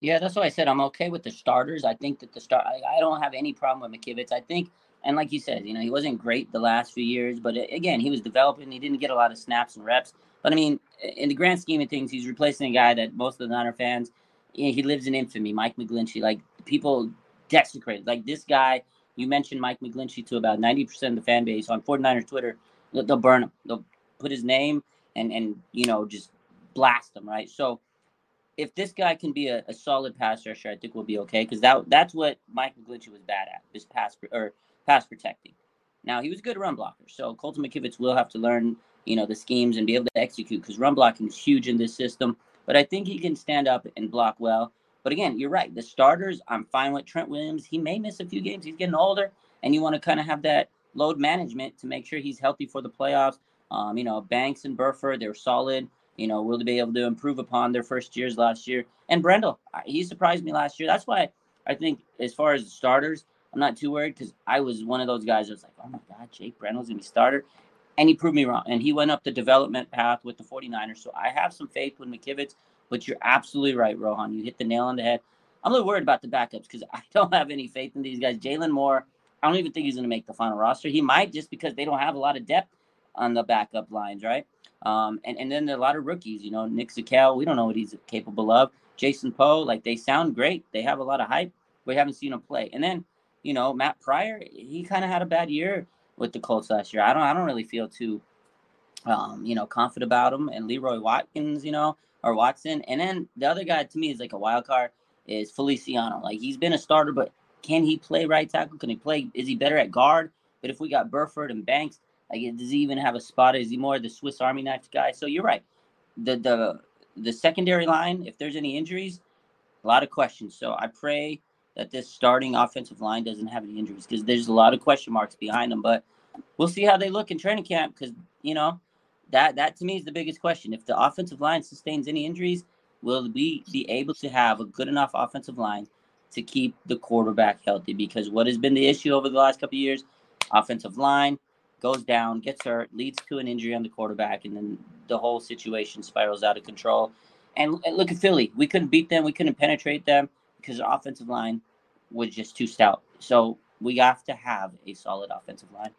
Yeah, that's why I said I'm okay with the starters. I think that the start, I, I don't have any problem with McKivitz. I think, and like you said, you know, he wasn't great the last few years, but it, again, he was developing. He didn't get a lot of snaps and reps. But I mean, in the grand scheme of things, he's replacing a guy that most of the Niner fans, you know, he lives in infamy, Mike McGlinchey. Like, people desecrated. Like, this guy, you mentioned Mike McGlinchey to about ninety percent of the fan base on 49ers Twitter. They'll burn him. They'll put his name and, and you know, just blast him, right? So if this guy can be a, a solid pass rusher, I think we'll be okay, because that that's what Mike McGlinchey was bad at, is pass or pass protecting. Now, he was a good run blocker, so Colton McKivitz will have to learn, you know, the schemes and be able to execute, because run blocking is huge in this system. But I think he can stand up and block well. But again, you're right. The starters, I'm fine with Trent Williams. He may miss a few games. He's getting older, and you want to kind of have that load management to make sure he's healthy for the playoffs. Um, you know, Banks and Burford, they're solid. You know, will they be able to improve upon their first years last year? And Brendel, he surprised me last year. That's why I think as far as the starters, I'm not too worried, because I was one of those guys that was like, oh, my God, Jake Brendel's going to be starter. And he proved me wrong. And he went up the development path with the 49ers. So I have some faith with McKivitz, but you're absolutely right, Rohan. You hit the nail on the head. I'm a little worried about the backups because I don't have any faith in these guys. Jalen Moore, I don't even think he's going to make the final roster. He might, just because they don't have a lot of depth on the backup lines, right? Um, and, and then there are a lot of rookies, you know, Nick Sakel, we don't know what he's capable of. Jason Poe, like, they sound great. They have a lot of hype. We haven't seen him play. And then, you know, Matt Pryor, he kind of had a bad year with the Colts last year. I don't I don't really feel too um, you know, confident about him. And Leroy Watkins, you know, or Watson. And then the other guy to me is like a wild card is Feliciano. Like, he's been a starter, but can he play right tackle? Can he play? Is he better at guard? But if we got Burford and Banks, like, does he even have a spot? Is he more the Swiss Army knife guy? So you're right. The the the secondary line, if there's any injuries, a lot of questions. So I pray that this starting offensive line doesn't have any injuries, because there's a lot of question marks behind them. But we'll see how they look in training camp, because, you know, that, that to me is the biggest question. If the offensive line sustains any injuries, will we be able to have a good enough offensive line to keep the quarterback healthy? Because what has been the issue over the last couple of years, offensive line goes down, gets hurt, leads to an injury on the quarterback, and then the whole situation spirals out of control. And, and look at Philly. We couldn't beat them. We couldn't penetrate them because the offensive line was just too stout. So we have to have a solid offensive line.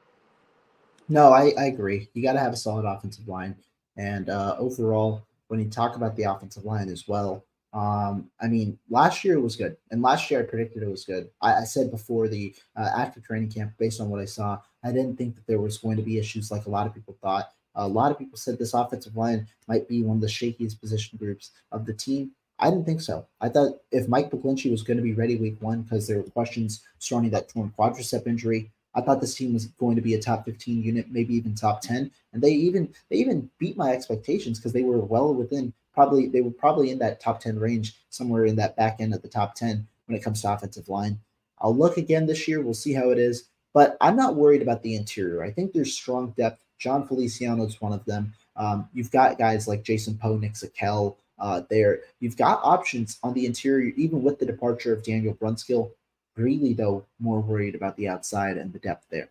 No, I, I agree. You got to have a solid offensive line. And uh, overall, when you talk about the offensive line as well, um, I mean, last year was good. And last year I predicted it was good. I, I said before the uh, after training camp, based on what I saw, I didn't think that there was going to be issues like a lot of people thought. A lot of people said this offensive line might be one of the shakiest position groups of the team. I didn't think so. I thought if Mike McGlinchey was going to be ready week one, because there were questions surrounding that torn quadricep injury, I thought this team was going to be a top fifteen unit, maybe even top ten. And they even they even beat my expectations, because they were well within probably they were probably in that top ten range, somewhere in that back end of the top ten when it comes to offensive line. I'll look again this year. We'll see how it is. But I'm not worried about the interior. I think there's strong depth. John Feliciano is one of them. Um, you've got guys like Jason Poe, Nick Sakel uh, there. You've got options on the interior, even with the departure of Daniel Brunskill. Really, though, more worried about the outside and the depth there.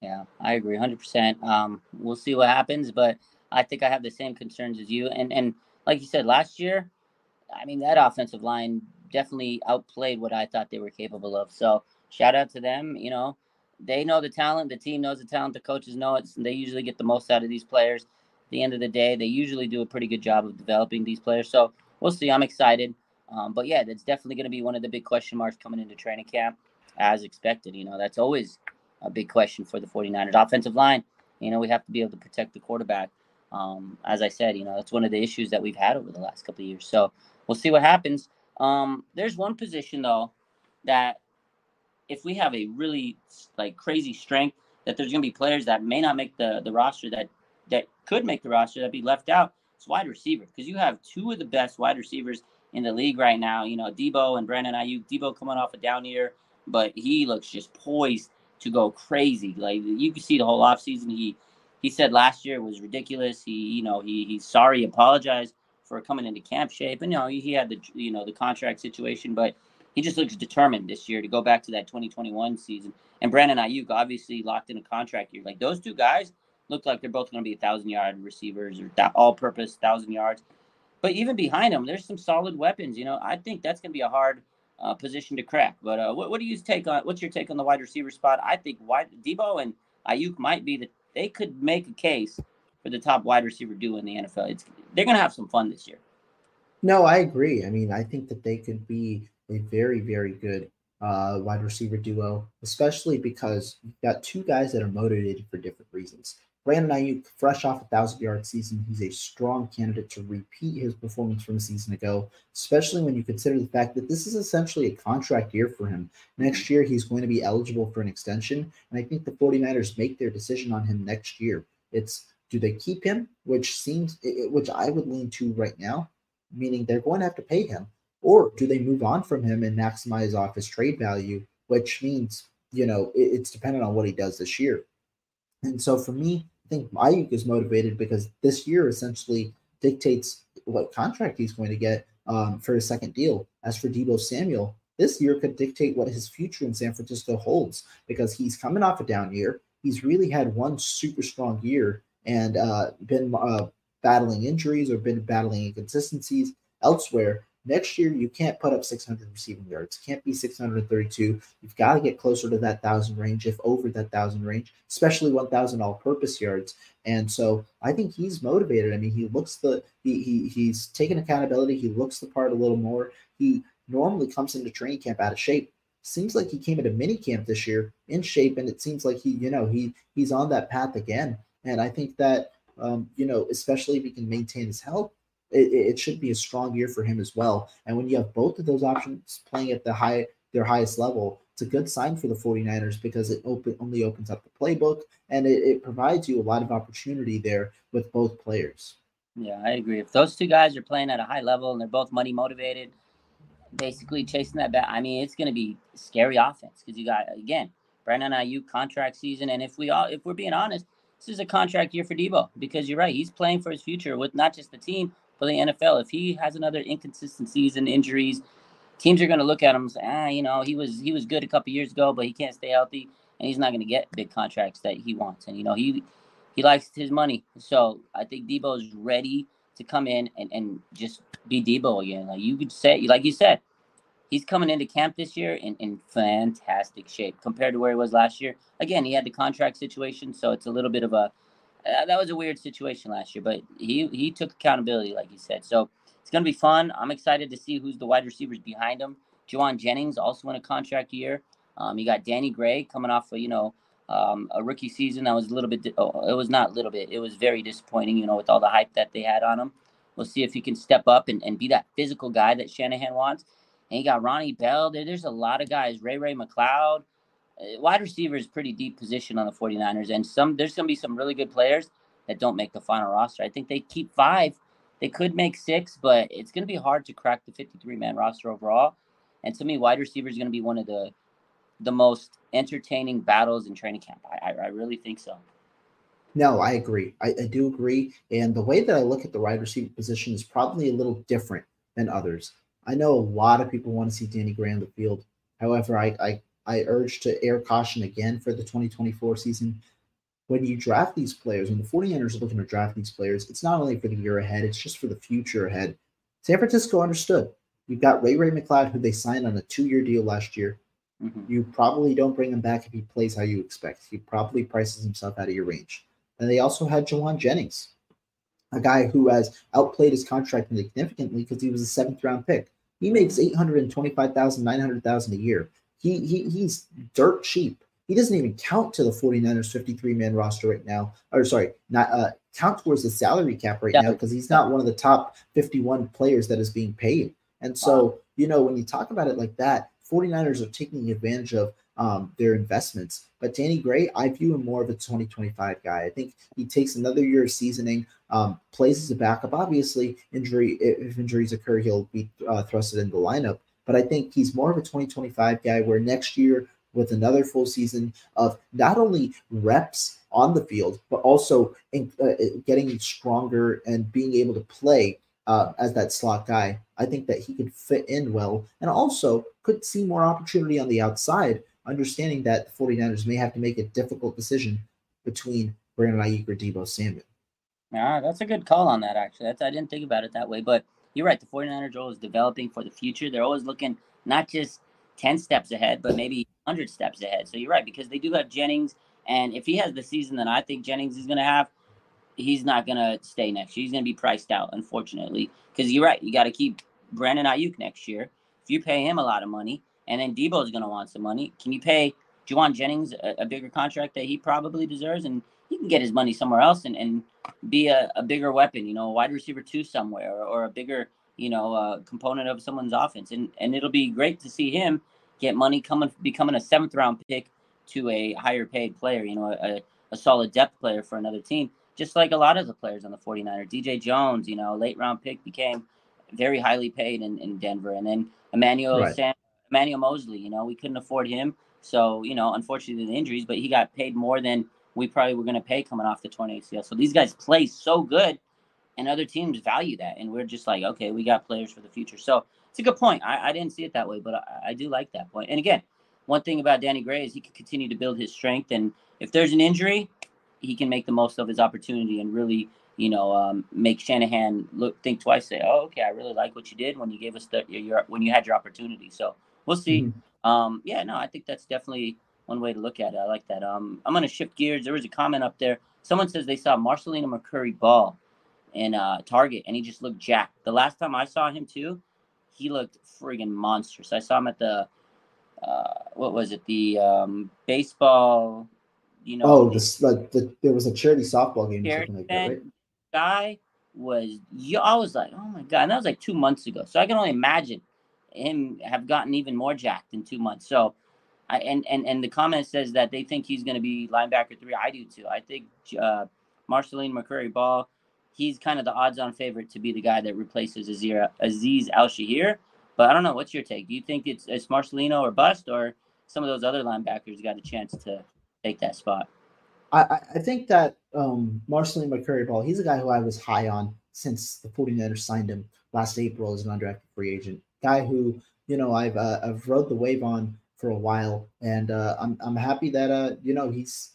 Yeah, I agree one hundred percent. Um, we'll see what happens, but I think I have the same concerns as you. And and like you said, last year, I mean, that offensive line definitely outplayed what I thought they were capable of. So shout out to them. You know, they know the talent. The team knows the talent. The coaches know it. And they usually get the most out of these players. At the end of the day, they usually do a pretty good job of developing these players. So we'll see. I'm excited. Um, but, yeah, that's definitely going to be one of the big question marks coming into training camp, as expected. You know, that's always a big question for the 49ers. Offensive line, you know, we have to be able to protect the quarterback. Um, as I said, you know, that's one of the issues that we've had over the last couple of years. So we'll see what happens. Um, there's one position, though, that if we have a really, like, crazy strength, that there's going to be players that may not make the, the roster, that, that could make the roster, that be left out. It's wide receiver, because you have two of the best wide receivers in the league right now. You know, Debo and Brandon Ayuk. Debo coming off a down year, but he looks just poised to go crazy. Like, you can see the whole offseason. He he said last year was ridiculous. He, you know, he he's sorry, apologized for coming into camp shape. And, you know, he, he had the, you know, the contract situation, but he just looks determined this year to go back to that twenty twenty-one season. And Brandon Ayuk obviously locked in a contract year. Like, those two guys look like they're both going to be one thousand-yard receivers or th- all-purpose one thousand yards. But even behind him, there's some solid weapons. You know, I think that's going to be a hard uh, position to crack. But uh, what, what do you take on? What's your take on the wide receiver spot? I think wide, Debo and Ayuk might be the they could make a case for the top wide receiver duo in the N F L. It's they're going to have some fun this year. No, I agree. I mean, I think that they could be a very, very good uh, wide receiver duo, especially because you've got two guys that are motivated for different reasons. Brandon Ayuk, fresh off a one thousand-yard season, he's a strong candidate to repeat his performance from a season ago, especially when you consider the fact that this is essentially a contract year for him. Next year, he's going to be eligible for an extension, and I think the 49ers make their decision on him next year. It's, do they keep him, which seems, which I would lean to right now, meaning they're going to have to pay him, or do they move on from him and maximize off his trade value, which means, you know, it's dependent on what he does this year. And so for me, I think Ayuk is motivated because this year essentially dictates what contract he's going to get um, for his second deal. As for Debo Samuel, this year could dictate what his future in San Francisco holds, because he's coming off a down year. He's really had one super strong year and uh, been uh, battling injuries or been battling inconsistencies elsewhere. Next year, you can't put up six hundred receiving yards. Can't be six hundred thirty-two. You've got to get closer to that one thousand range, if over that one thousand range, especially one thousand all-purpose yards. And so I think he's motivated. I mean, he looks the he, – he, he's taken accountability. He looks the part a little more. He normally comes into training camp out of shape. Seems like he came into minicamp this year in shape, and it seems like he, you know, he he's on that path again. And I think that um, you know, especially if he can maintain his health, it, it should be a strong year for him as well. And when you have both of those options playing at the high, their highest level, it's a good sign for the 49ers because it open, only opens up the playbook and it, it provides you a lot of opportunity there with both players. Yeah, I agree. If those two guys are playing at a high level and they're both money motivated, basically chasing that bat, I mean, it's going to be scary offense because you got, again, Brandon Ayuk contract season. And if we all, if we're being honest, this is a contract year for Debo because you're right. He's playing for his future with not just the team, but the N F L. If he has another inconsistencies and injuries, teams are going to look at him and say, ah, you know, he was he was good a couple years ago, but he can't stay healthy, and he's not going to get big contracts that he wants. And, you know, he he likes his money. So I think Debo's ready to come in and, and just be Debo again. Like you could say, like you said, he's coming into camp this year in, in fantastic shape compared to where he was last year. Again, he had the contract situation, so it's a little bit of a uh, – that was a weird situation last year, but he, he took accountability, like you said. So it's going to be fun. I'm excited to see who's the wide receivers behind him. Juwan Jennings also in a contract year. Um, you got Danny Gray coming off of, you know, um, a rookie season that was a little bit di- – oh, it was not a little bit. It was very disappointing, you know, with all the hype that they had on him. We'll see if he can step up and, and be that physical guy that Shanahan wants. And you got Ronnie Bell. There, there's a lot of guys. Ray-Ray McCloud. Wide receiver is pretty deep position on the 49ers. And some there's going to be some really good players that don't make the final roster. I think they keep five. They could make six, but it's going to be hard to crack the fifty-three man roster overall. And to me, wide receiver is going to be one of the the most entertaining battles in training camp. I, I, I really think so. No, I agree. I, I do agree. And the way that I look at the wide receiver position is probably a little different than others. I know a lot of people want to see Danny Gray on the field. However, I, I, I urge to air caution again for the twenty twenty-four season. When you draft these players, when the 49ers are looking to draft these players, it's not only for the year ahead, it's just for the future ahead. San Francisco understood. You've got Ray-Ray McCloud, who they signed on a two-year deal last year. Mm-hmm. You probably don't bring him back if he plays how you expect. He probably prices himself out of your range. And they also had Juwan Jennings, a guy who has outplayed his contract significantly because he was a seventh-round pick. He makes eight hundred twenty-five thousand dollars, nine hundred thousand dollars a year. He he He's dirt cheap. He doesn't even count to the 49ers fifty-three man roster right now. Or sorry, not uh, count towards the salary cap right yeah. now because he's not one of the top fifty-one players that is being paid. And so, wow. you know, when you talk about it like that, 49ers are taking advantage of um, their investments. But Danny Gray, I view him more of a twenty twenty-five guy. I think he takes another year of seasoning, um, plays as a backup. Obviously, injury if injuries occur, he'll be uh, thrusted in the lineup. But I think he's more of a twenty twenty-five guy where next year, with another full season of not only reps on the field, but also in, uh, getting stronger and being able to play uh, as that slot guy, I think that he could fit in well and also could see more opportunity on the outside, understanding that the 49ers may have to make a difficult decision between Brandon Ayuk or Debo Samuel. Ah, that's a good call on that, actually. That's, I didn't think about it that way, but you're right. The 49ers are always developing for the future. They're always looking not just ten steps ahead, but maybe one hundred steps ahead. So you're right, because they do have Jennings, and if he has the season that I think Jennings is going to have, he's not going to stay next year. He's going to be priced out, unfortunately, because you're right. You got to keep Brandon Ayuk next year. If you pay him a lot of money, and then Debo's going to want some money, can you pay Juwan Jennings a, a bigger contract that he probably deserves? And he can get his money somewhere else and, and be a, a bigger weapon, you know, a wide receiver two somewhere or, or a bigger – you know, uh, component of someone's offense. And and it'll be great to see him get money coming, becoming a seventh-round pick to a higher-paid player, you know, a, a solid depth player for another team, just like a lot of the players on the 49ers. D J Jones, you know, late-round pick, became very highly paid in, in Denver. And then Emmanuel right. Sam, Emmanuel Mosley, you know, we couldn't afford him. So, you know, unfortunately, the injuries, but he got paid more than we probably were going to pay coming off the torn A C L. So these guys play so good. And other teams value that. And we're just like, okay, we got players for the future. So it's a good point. I, I didn't see it that way, but I, I do like that point. And again, one thing about Danny Gray is he can continue to build his strength. And if there's an injury, he can make the most of his opportunity and really, you know, um, make Shanahan look, think twice, say, oh, okay, I really like what you did when you gave us the, your, your, when you had your opportunity. So we'll see. Mm-hmm. Um, yeah, no, I think that's definitely one way to look at it. I like that. Um, I'm going to shift gears. There was a comment up there. Someone says they saw Marcelino McCrary-Ball in uh, Target, and he just looked jacked. The last time I saw him, too, he looked friggin' monstrous. I saw him at the, uh, what was it, the um, baseball You know, oh, this like the, there was a charity softball game. Charity or something like that, right? Guy was, I was like, oh my god, and that was like two months ago. So I can only imagine him have gotten even more jacked in two months. So, I and and and the comment says that they think he's going to be linebacker three. I do too. I think uh, Marcelino McCrary-Ball, he's kind of the odds-on favorite to be the guy that replaces Azira, Azeez Al-Shahir. But I don't know. What's your take? Do you think it's, it's Marcelino or bust, or some of those other linebackers got a chance to take that spot? I, I think that um, Marcelino McCurry-Ball, he's a guy who I was high on since the 49ers signed him last April as an undrafted free agent. Guy who, you know, I've uh, I've rode the wave on for a while, and uh, I'm I'm happy that uh you know he's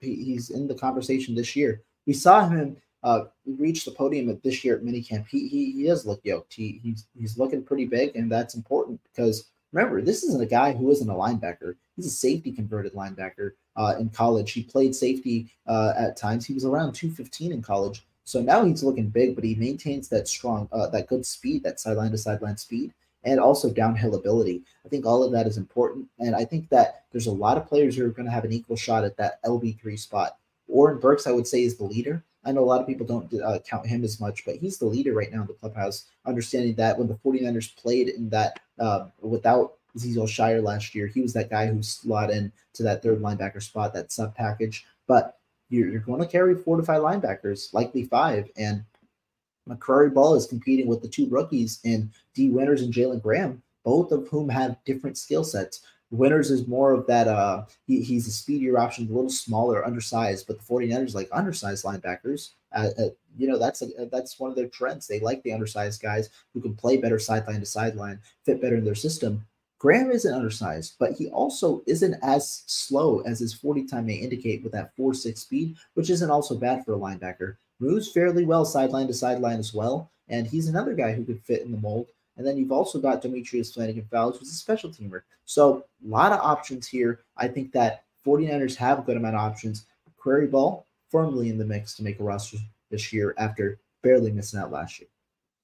he, he's in the conversation this year. We saw him uh reach the podium at this year at minicamp. He he he does look yoked. He he's he's looking pretty big, and that's important because, remember, this isn't a guy who isn't a linebacker. He's a safety converted linebacker uh, in college. He played safety uh, at times. He was around two fifteen in college. So now he's looking big, but he maintains that strong, uh, that good speed, that sideline to sideline speed, and also downhill ability. I think all of that is important. And I think that there's a lot of players who are going to have an equal shot at that L B three spot. Oren Burks, I would say, is the leader. I know a lot of people don't uh, count him as much, but he's the leader right now in the clubhouse, understanding that when the 49ers played in that uh, without Azeez Al-Shahir last year, he was that guy who slot in to that third linebacker spot, that sub package. But you're, you're going to carry four to five linebackers, likely five. And McCrary-Ball is competing with the two rookies in D. Winters and Jalen Graham, both of whom have different skill sets. Winters is more of that, uh, he, he's a speedier option, a little smaller, undersized, but the 49ers like undersized linebackers. Uh, uh, you know, that's a, that's one of their trends. They like the undersized guys who can play better sideline to sideline, fit better in their system. Graham isn't undersized, but he also isn't as slow as his forty time may indicate with that four six speed, which isn't also bad for a linebacker. Moves fairly well sideline to sideline as well, and he's another guy who could fit in the mold. And then you've also got Demetrius Flanagan-Fowles, who's a special teamer. So a lot of options here. I think that 49ers have a good amount of options. McCrary-Ball firmly in the mix to make a roster this year after barely missing out last year.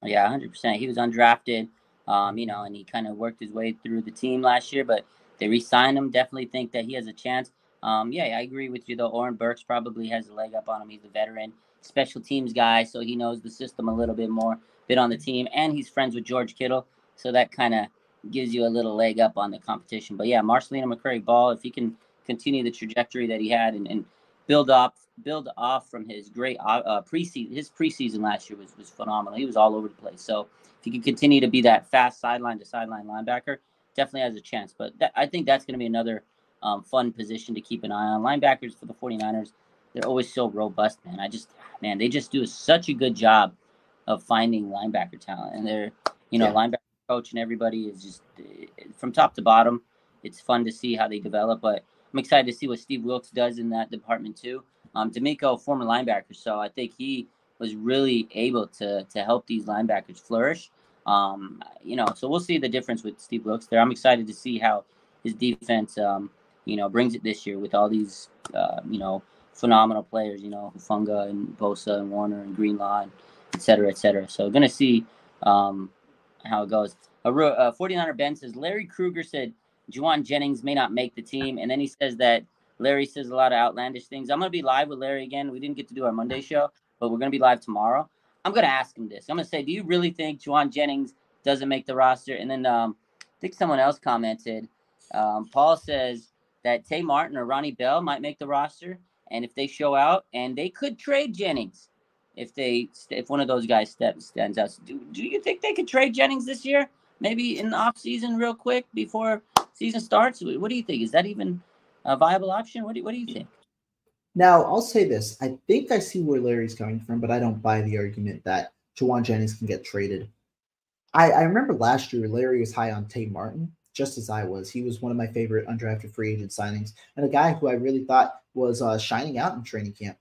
Yeah, one hundred percent. He was undrafted, um, you know, and he kind of worked his way through the team last year, but they re-signed him. Definitely think that he has a chance. Um, yeah, I agree with you, though. Oren Burks probably has a leg up on him. He's a veteran special teams guy, so he knows the system a little bit more. Been on the team, and he's friends with George Kittle, so that kind of gives you a little leg up on the competition. But yeah, Marcelino McCrary-Ball, if he can continue the trajectory that he had and, and build up, build off from his great uh, preseason, his preseason last year was was phenomenal. He was all over the place. So if he can continue to be that fast sideline to sideline linebacker, definitely has a chance. But that, I think that's going to be another um, fun position to keep an eye on. Linebackers for the 49ers, they're always so robust, man. I just, man, they just do such a good job of finding linebacker talent, and they're, you know, yeah. linebacker coach and everybody is just from top to bottom. It's fun to see how they develop, but I'm excited to see what Steve Wilkes does in that department too. Um, D'Amico, former linebacker. So I think he was really able to, to help these linebackers flourish. Um, you know, so we'll see the difference with Steve Wilkes there. I'm excited to see how his defense, um, you know, brings it this year with all these, uh, you know, phenomenal players, you know, Hufanga and Bosa and Warner and Greenlaw and, et cetera, et cetera. So going to see um, how it goes. A, a 49er Ben says, Larry Kruger said Juwan Jennings may not make the team. And then he says that Larry says a lot of outlandish things. I'm going to be live with Larry again. We didn't get to do our Monday show, but we're going to be live tomorrow. I'm going to ask him this. I'm going to say, do you really think Juwan Jennings doesn't make the roster? And then um, I think someone else commented. Um, Paul says that Tay Martin or Ronnie Bell might make the roster. And if they show out, and they could trade Jennings. If they, if one of those guys steps stands out, do, do you think they could trade Jennings this year? Maybe in the offseason real quick before season starts? What do you think? Is that even a viable option? What do, what do you think? Now, I'll say this. I think I see where Larry's coming from, but I don't buy the argument that Juwan Jennings can get traded. I, I remember last year Larry was high on Tay Martin, just as I was. He was one of my favorite undrafted free agent signings and a guy who I really thought was uh, shining out in training camp.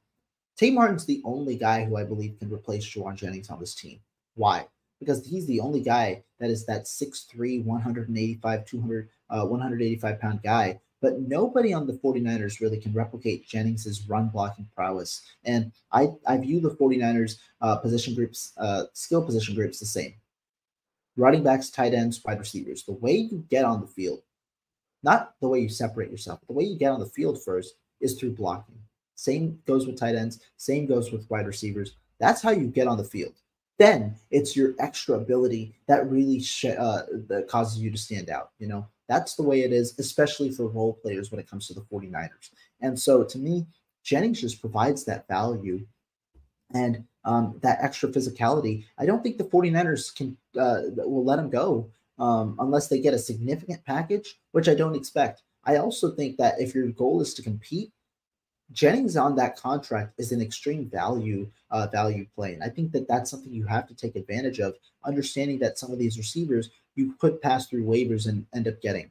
Tay Martin's the only guy who I believe can replace Juwan Jennings on this team. Why? Because he's the only guy that is that six three, one eighty-five, two hundred, uh, one eighty-five pound guy. But nobody on the 49ers really can replicate Jennings' run blocking prowess. And I, I view the 49ers uh, position groups, uh, skill position groups the same. Running backs, tight ends, wide receivers. The way you get on the field, not the way you separate yourself, but the way you get on the field first is through blocking. Same goes with tight ends. Same goes with wide receivers. That's how you get on the field. Then it's your extra ability that really sh uh, that causes you to stand out. You know, that's the way it is, especially for role players when it comes to the forty-niners. And so to me, Jennings just provides that value and um, that extra physicality. I don't think the forty-niners can uh, will let him go um, unless they get a significant package, which I don't expect. I also think that if your goal is to compete, Jennings on that contract is an extreme value uh, value play. And I think that that's something you have to take advantage of, understanding that some of these receivers you could pass through waivers and end up getting.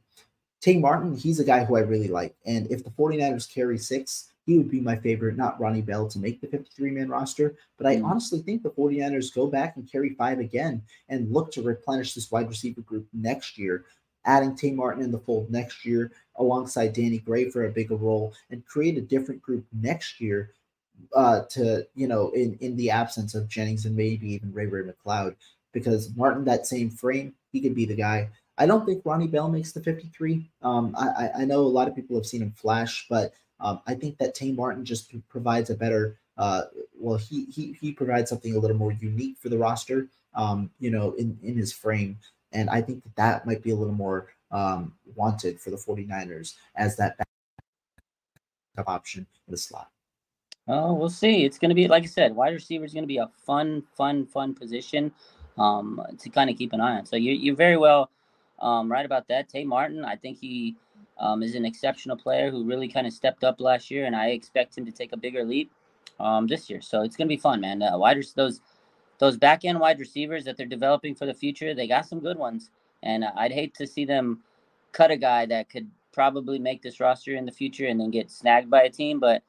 Tay Martin, he's a guy who I really like. And if the forty-niners carry six, he would be my favorite, not Ronnie Bell, to make the fifty-three man roster. But I honestly think the forty-niners go back and carry five again and look to replenish this wide receiver group next year, adding Tay Martin in the fold next year alongside Danny Gray for a bigger role, and create a different group next year uh, to, you know, in, in the absence of Jennings and maybe even Ray-Ray McCloud, because Martin, that same frame, he could be the guy. I don't think Ronnie Bell makes the fifty-three. Um, I, I know a lot of people have seen him flash, but um, I think that Tay Martin just provides a better, uh, well, he, he, he provides something a little more unique for the roster, um, you know, in, in his frame. And I think that that might be a little more um, wanted for the forty-niners as that backup option in the slot. Oh, we'll see. It's going to be, like I said, wide receiver is going to be a fun, fun, fun position um, to kind of keep an eye on. So you, you're very well um, right about that. Tay Martin, I think he um, is an exceptional player who really kind of stepped up last year, and I expect him to take a bigger leap um, this year. So it's going to be fun, man. Uh, wide those. Those back-end wide receivers that they're developing for the future, they got some good ones. And I'd hate to see them cut a guy that could probably make this roster in the future and then get snagged by a team. But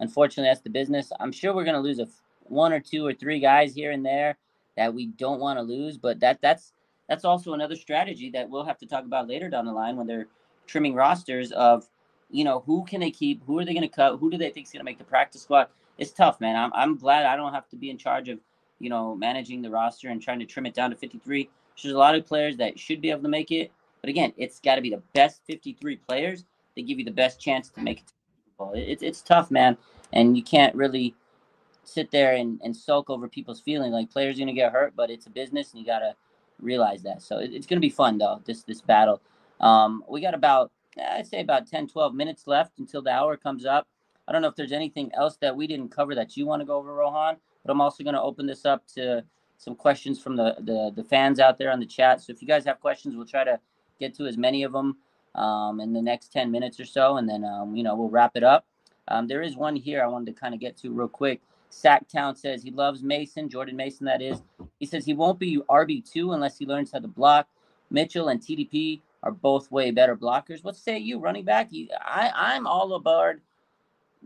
unfortunately, that's the business. I'm sure we're going to lose a, one or two or three guys here and there that we don't want to lose. But that that's that's also another strategy that we'll have to talk about later down the line when they're trimming rosters of, you know, who can they keep? Who are they going to cut? Who do they think is going to make the practice squad? It's tough, man. I'm, I'm glad I don't have to be in charge of, you know, managing the roster and trying to trim it down to fifty-three. There's a lot of players that should be able to make it. But again, it's got to be the best fifty-three players that give you the best chance to make it to the ball. It's, it's tough, man. And you can't really sit there and, and sulk over people's feelings. Like, players are going to get hurt, but it's a business, and you got to realize that. So it, it's going to be fun, though, this this battle. Um, we got about, I'd say about ten, twelve minutes left until the hour comes up. I don't know if there's anything else that we didn't cover that you want to go over, Rohan. But I'm also going to open this up to some questions from the, the, the fans out there on the chat. So if you guys have questions, we'll try to get to as many of them um, in the next ten minutes or so. And then, um, you know, we'll wrap it up. Um, there is one here I wanted to kind of get to real quick. Sacktown says he loves Mason, Jordan Mason, that is. He says he won't be R B two unless he learns how to block. Mitchell and T D P are both way better blockers. What say you, running back? You, I, I'm all aboard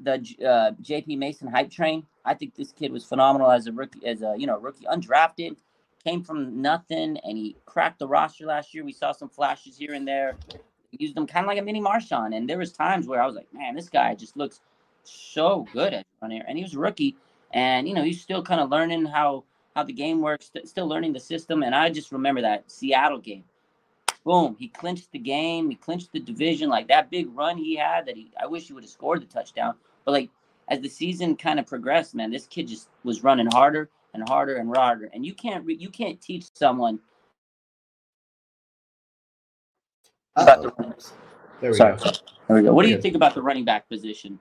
the uh, J P Mason hype train. I think this kid was phenomenal as a rookie, as a you know rookie, undrafted, came from nothing, and he cracked the roster last year. We saw some flashes here and there. Used him kind of like a mini Marshawn, and there was times where I was like, man, this guy just looks so good at running. And he was a rookie, and you know he's still kind of learning how how the game works, st still learning the system. And I just remember that Seattle game. Boom! He clinched the game. He clinched the division. Like that big run he had, that he I wish he would have scored the touchdown, but like. As the season kind of progressed, man, this kid just was running harder and harder and harder. And you can't re you can't teach someone uh -oh. about the running back. There we Sorry. go. There we go. What do you think about the running back position?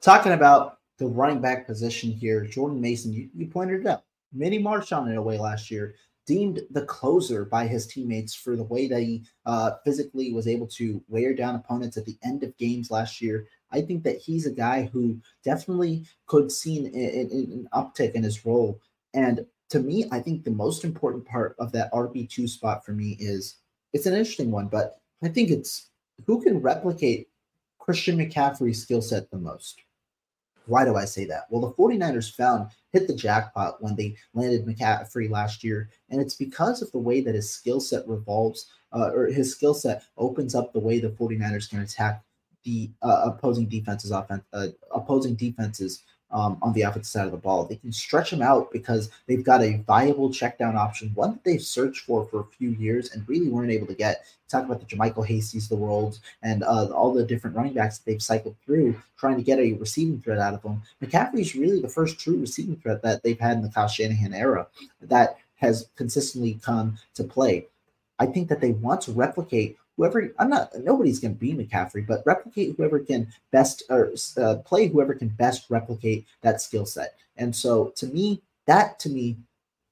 Talking about the running back position here, Jordan Mason, you, you pointed it out. Mini Marshawn in a way last year, deemed the closer by his teammates for the way that he uh, physically was able to wear down opponents at the end of games last year. I think that he's a guy who definitely could see an, an, an uptick in his role. And to me, I think the most important part of that R B two spot for me is, it's an interesting one, but I think it's who can replicate Christian McCaffrey's skill set the most. Why do I say that? Well, the forty-niners found, hit the jackpot when they landed McCaffrey last year, and it's because of the way that his skill set revolves, uh, or his skill set opens up the way the forty-niners can attack the uh, opposing defenses, offense, uh, opposing defenses um, on the offensive side of the ball. They can stretch him out because they've got a viable check down option, one that they've searched for for a few years and really weren't able to get. Talk about the Jermichael Hasty's of the world and uh, all the different running backs that they've cycled through trying to get a receiving threat out of them. McCaffrey's really the first true receiving threat that they've had in the Kyle Shanahan era that has consistently come to play. I think that they want to replicate whoever – I'm not – nobody's going to be McCaffrey, but replicate whoever can best – or uh, play whoever can best replicate that skill set. And so to me, that to me,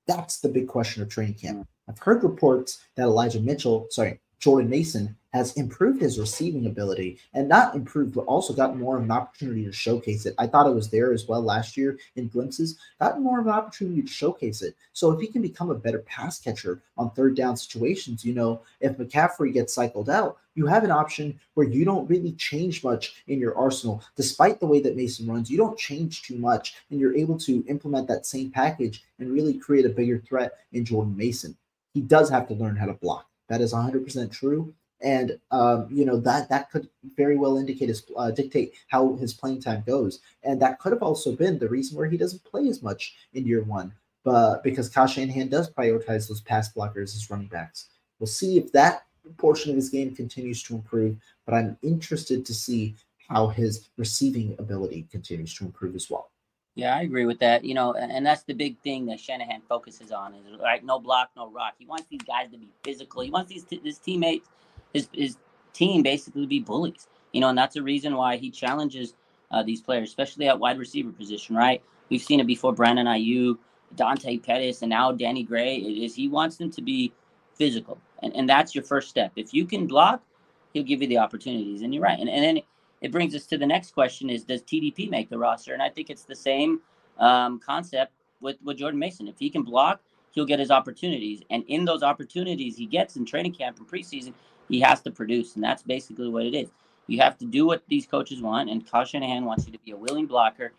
that's the big question of training camp. I've heard reports that Elijah Mitchell – sorry, Jordan Mason has improved his receiving ability, and not improved, but also gotten more of an opportunity to showcase it. I thought it was there as well last year in glimpses, gotten more of an opportunity to showcase it. So if he can become a better pass catcher on third down situations, you know, if McCaffrey gets cycled out, you have an option where you don't really change much in your arsenal. Despite the way that Mason runs, you don't change too much, and you're able to implement that same package and really create a bigger threat in Jordan Mason. He does have to learn how to block. That is one hundred percent true. And, um, you know, that that could very well indicate his, uh, dictate how his playing time goes. And that could have also been the reason where he doesn't play as much in year one, but because Kyle Shanahan does prioritize those pass blockers as running backs. We'll see if that portion of his game continues to improve, but I'm interested to see how his receiving ability continues to improve as well. Yeah, I agree with that. You know, and that's the big thing that Shanahan focuses on is, like, no block, no rock. He wants these guys to be physical. He wants these t- his teammates, his his team basically to be bullies. You know, and that's the reason why he challenges uh, these players, especially at wide receiver position, right? We've seen it before. Brandon Ayuk, Dante Pettis, and now Danny Gray. Is he wants them to be physical, and and that's your first step. If you can block, he'll give you the opportunities. And you're right, and and then. It brings us to the next question is, does T D P make the roster? And I think it's the same um, concept with, with Jordan Mason. If he can block, he'll get his opportunities. And in those opportunities he gets in training camp and preseason, he has to produce. And that's basically what it is. You have to do what these coaches want. And Kyle Shanahan wants you to be a willing blocker.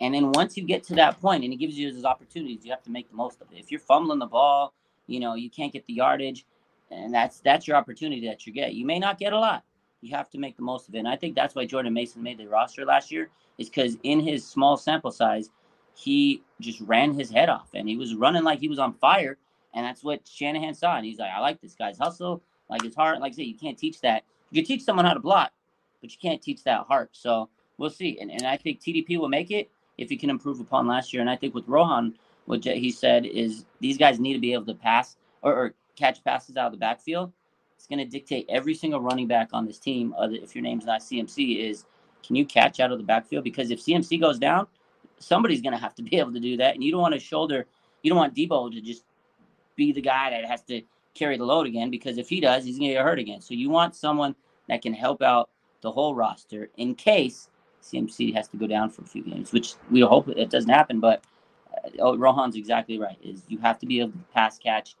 And then once you get to that point and he gives you his opportunities, you have to make the most of it. If you're fumbling the ball, you know, you can't get the yardage. And that's that's your opportunity that you get. You may not get a lot. You have to make the most of it. And I think that's why Jordan Mason made the roster last year, is because in his small sample size, he just ran his head off. And he was running like he was on fire. And that's what Shanahan saw. And he's like, I like this guy's hustle. Like, his heart. Like I said, you can't teach that. You can teach someone how to block, but you can't teach that heart. So we'll see. And and I think T D P will make it if he can improve upon last year. And I think with Rohan, what he said is these guys need to be able to pass or, or catch passes out of the backfield. It's going to dictate every single running back on this team, other if your name's not C M C, is can you catch out of the backfield? Because if C M C goes down, somebody's going to have to be able to do that. And you don't want to shoulder – you don't want Debo to just be the guy that has to carry the load again, because if he does, he's going to get hurt again. So you want someone that can help out the whole roster in case C M C has to go down for a few games, which we hope it doesn't happen. But uh, Rohan's exactly right, is you have to be able to pass catch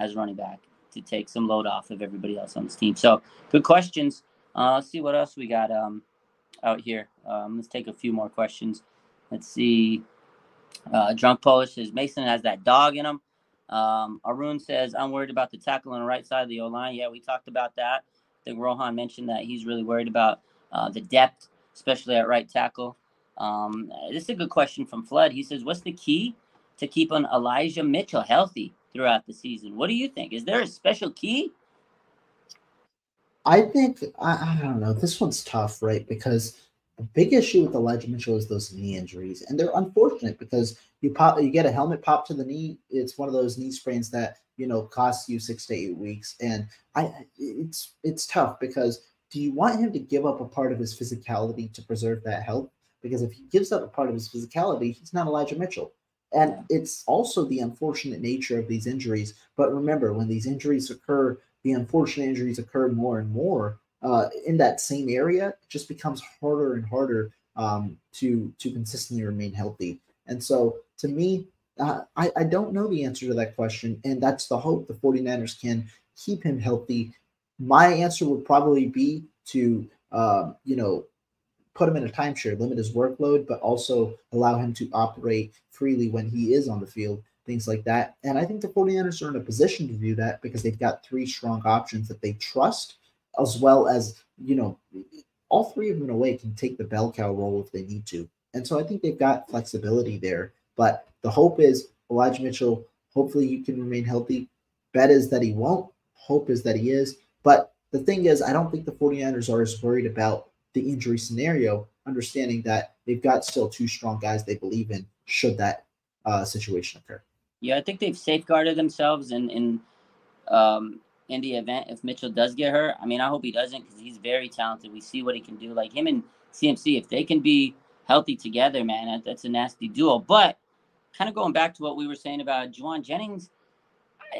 as running back to take some load off of everybody else on this team. So good questions. Uh, let's see what else we got um, out here. Um, let's take a few more questions. Let's see. Uh, Drunk Polish says, Mason has that dog in him. Um, Arun says, I'm worried about the tackle on the right side of the O-line. Yeah, we talked about that. I think Rohan mentioned that he's really worried about uh, the depth, especially at right tackle. Um, this is a good question from Flood. He says, what's the key to keep on Elijah Mitchell healthy throughout the season? What do you think? Is there a special key? I think, I, I don't know. This one's tough, right? Because the big issue with Elijah Mitchell is those knee injuries. And they're unfortunate because you pop, you get a helmet pop to the knee. It's one of those knee sprains that, you know, costs you six to eight weeks. And I, it's, it's tough because do you want him to give up a part of his physicality to preserve that health? Because if he gives up a part of his physicality, he's not Elijah Mitchell. And it's also the unfortunate nature of these injuries. But remember, when these injuries occur, the unfortunate injuries occur more and more uh, in that same area. It just becomes harder and harder um, to to consistently remain healthy. And so to me, uh, I, I don't know the answer to that question. And that's the hope. The 49ers can keep him healthy. My answer would probably be to, uh, you know, put him in a timeshare, limit his workload, but also allow him to operate freely when he is on the field, things like that. And I think the 49ers are in a position to do that because they've got three strong options that they trust, as well as, you know, all three of them in a way can take the bell cow role if they need to. And so I think they've got flexibility there. But the hope is Elijah Mitchell, hopefully you can remain healthy. Bet is that he won't. Hope is that he is. But the thing is, I don't think the 49ers are as worried about the injury scenario, understanding that they've got still two strong guys they believe in should that uh, situation occur. Yeah, I think they've safeguarded themselves in in, um, in the event if Mitchell does get hurt. I mean, I hope he doesn't because he's very talented. We see what he can do. Like him and C M C, if they can be healthy together, man, that's a nasty duo. But kind of going back to what we were saying about Juwan Jennings,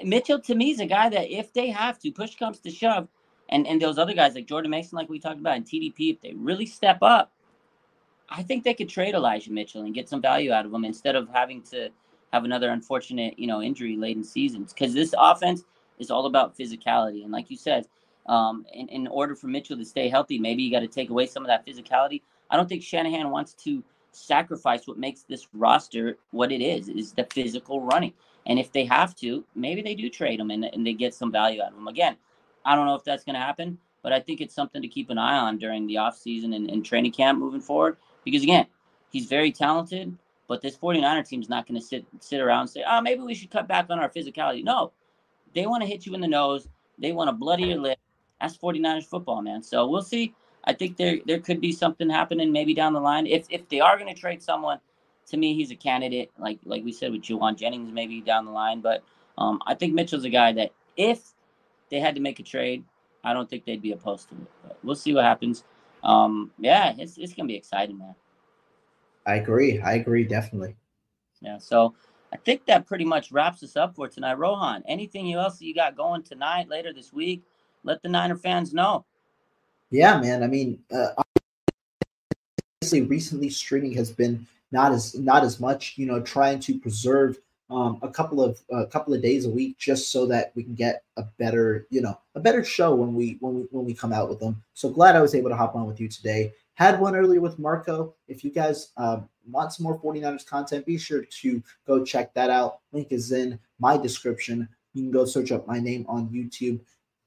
Mitchell to me is a guy that if they have to, push comes to shove, and, and those other guys like Jordan Mason, like we talked about, and T D P, if they really step up, I think they could trade Elijah Mitchell and get some value out of him instead of having to have another unfortunate, you know, injury laden seasons, because this offense is all about physicality. And like you said, um, in, in order for Mitchell to stay healthy, maybe you got to take away some of that physicality. I don't think Shanahan wants to sacrifice what makes this roster what it is, is the physical running. And if they have to, maybe they do trade him and, and they get some value out of him. Again, I don't know if that's going to happen, but I think it's something to keep an eye on during the offseason and, and training camp moving forward, because again, he's very talented. But this 49er team is not going to sit sit around and say, oh, maybe we should cut back on our physicality. No, they want to hit you in the nose. They want to bloody your lip. That's 49ers football, man. So we'll see. I think there there could be something happening maybe down the line. If if they are going to trade someone, to me, he's a candidate, like like we said with Juwan Jennings maybe down the line. But um, I think Mitchell's a guy that if they had to make a trade, I don't think they'd be opposed to it. But we'll see what happens. Um, yeah, it's it's going to be exciting, man. I agree. I agree, definitely. Yeah, so I think that pretty much wraps us up for tonight. Rohan, anything else you got going tonight, later this week? Let the Niner fans know. Yeah, man. I mean, uh, obviously, recently streaming has been not as not as much. You know, trying to preserve um, a couple of a uh, couple of days a week just so that we can get a better, you know, a better show when we when we when we come out with them. So glad I was able to hop on with you today. Had one earlier with Marco. If you guys uh, want some more 49ers content, be sure to go check that out. Link is in my description. You can go search up my name on YouTube.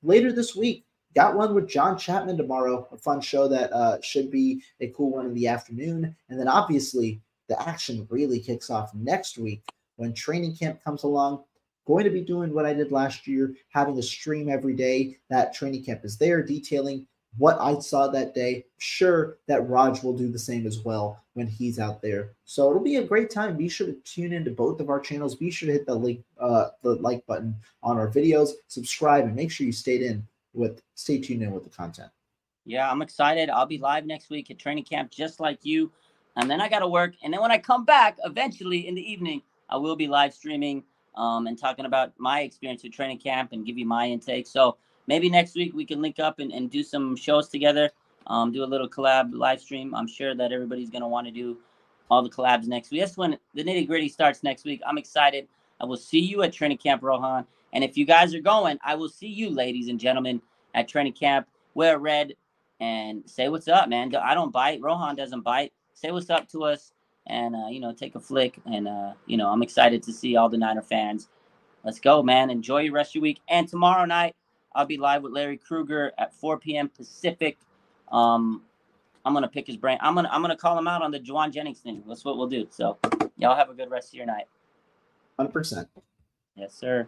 Later this week, got one with John Chapman tomorrow, a fun show that uh, should be a cool one in the afternoon. And then obviously the action really kicks off next week when training camp comes along. Going to be doing what I did last year, having a stream every day that training camp is there, detailing what I saw that day. Sure that Raj will do the same as well when he's out there. So it'll be a great time. Be sure to tune into both of our channels. Be sure to hit the like, uh, the like button on our videos, subscribe, and make sure you stayed in with, stay tuned in with the content. Yeah, I'm excited. I'll be live next week at training camp, just like you. And then I got to work. And then when I come back, eventually in the evening, I will be live streaming um, and talking about my experience with training camp and give you my intake. So maybe next week we can link up and, and do some shows together, um, do a little collab live stream. I'm sure that everybody's going to want to do all the collabs next week. That's when the nitty-gritty starts next week. I'm excited. I will see you at training camp, Rohan. And if you guys are going, I will see you, ladies and gentlemen, at training camp. Wear red and say what's up, man. I don't bite. Rohan doesn't bite. Say what's up to us and, uh, you know, take a flick. And, uh, you know, I'm excited to see all the Niner fans. Let's go, man. Enjoy your rest of your week. And tomorrow night, I'll be live with Larry Kruger at four p.m. Pacific. Um, I'm gonna pick his brain. I'm gonna I'm gonna call him out on the Juwan Jennings thing. That's what we'll do. So y'all have a good rest of your night. one hundred percent. Yes, sir.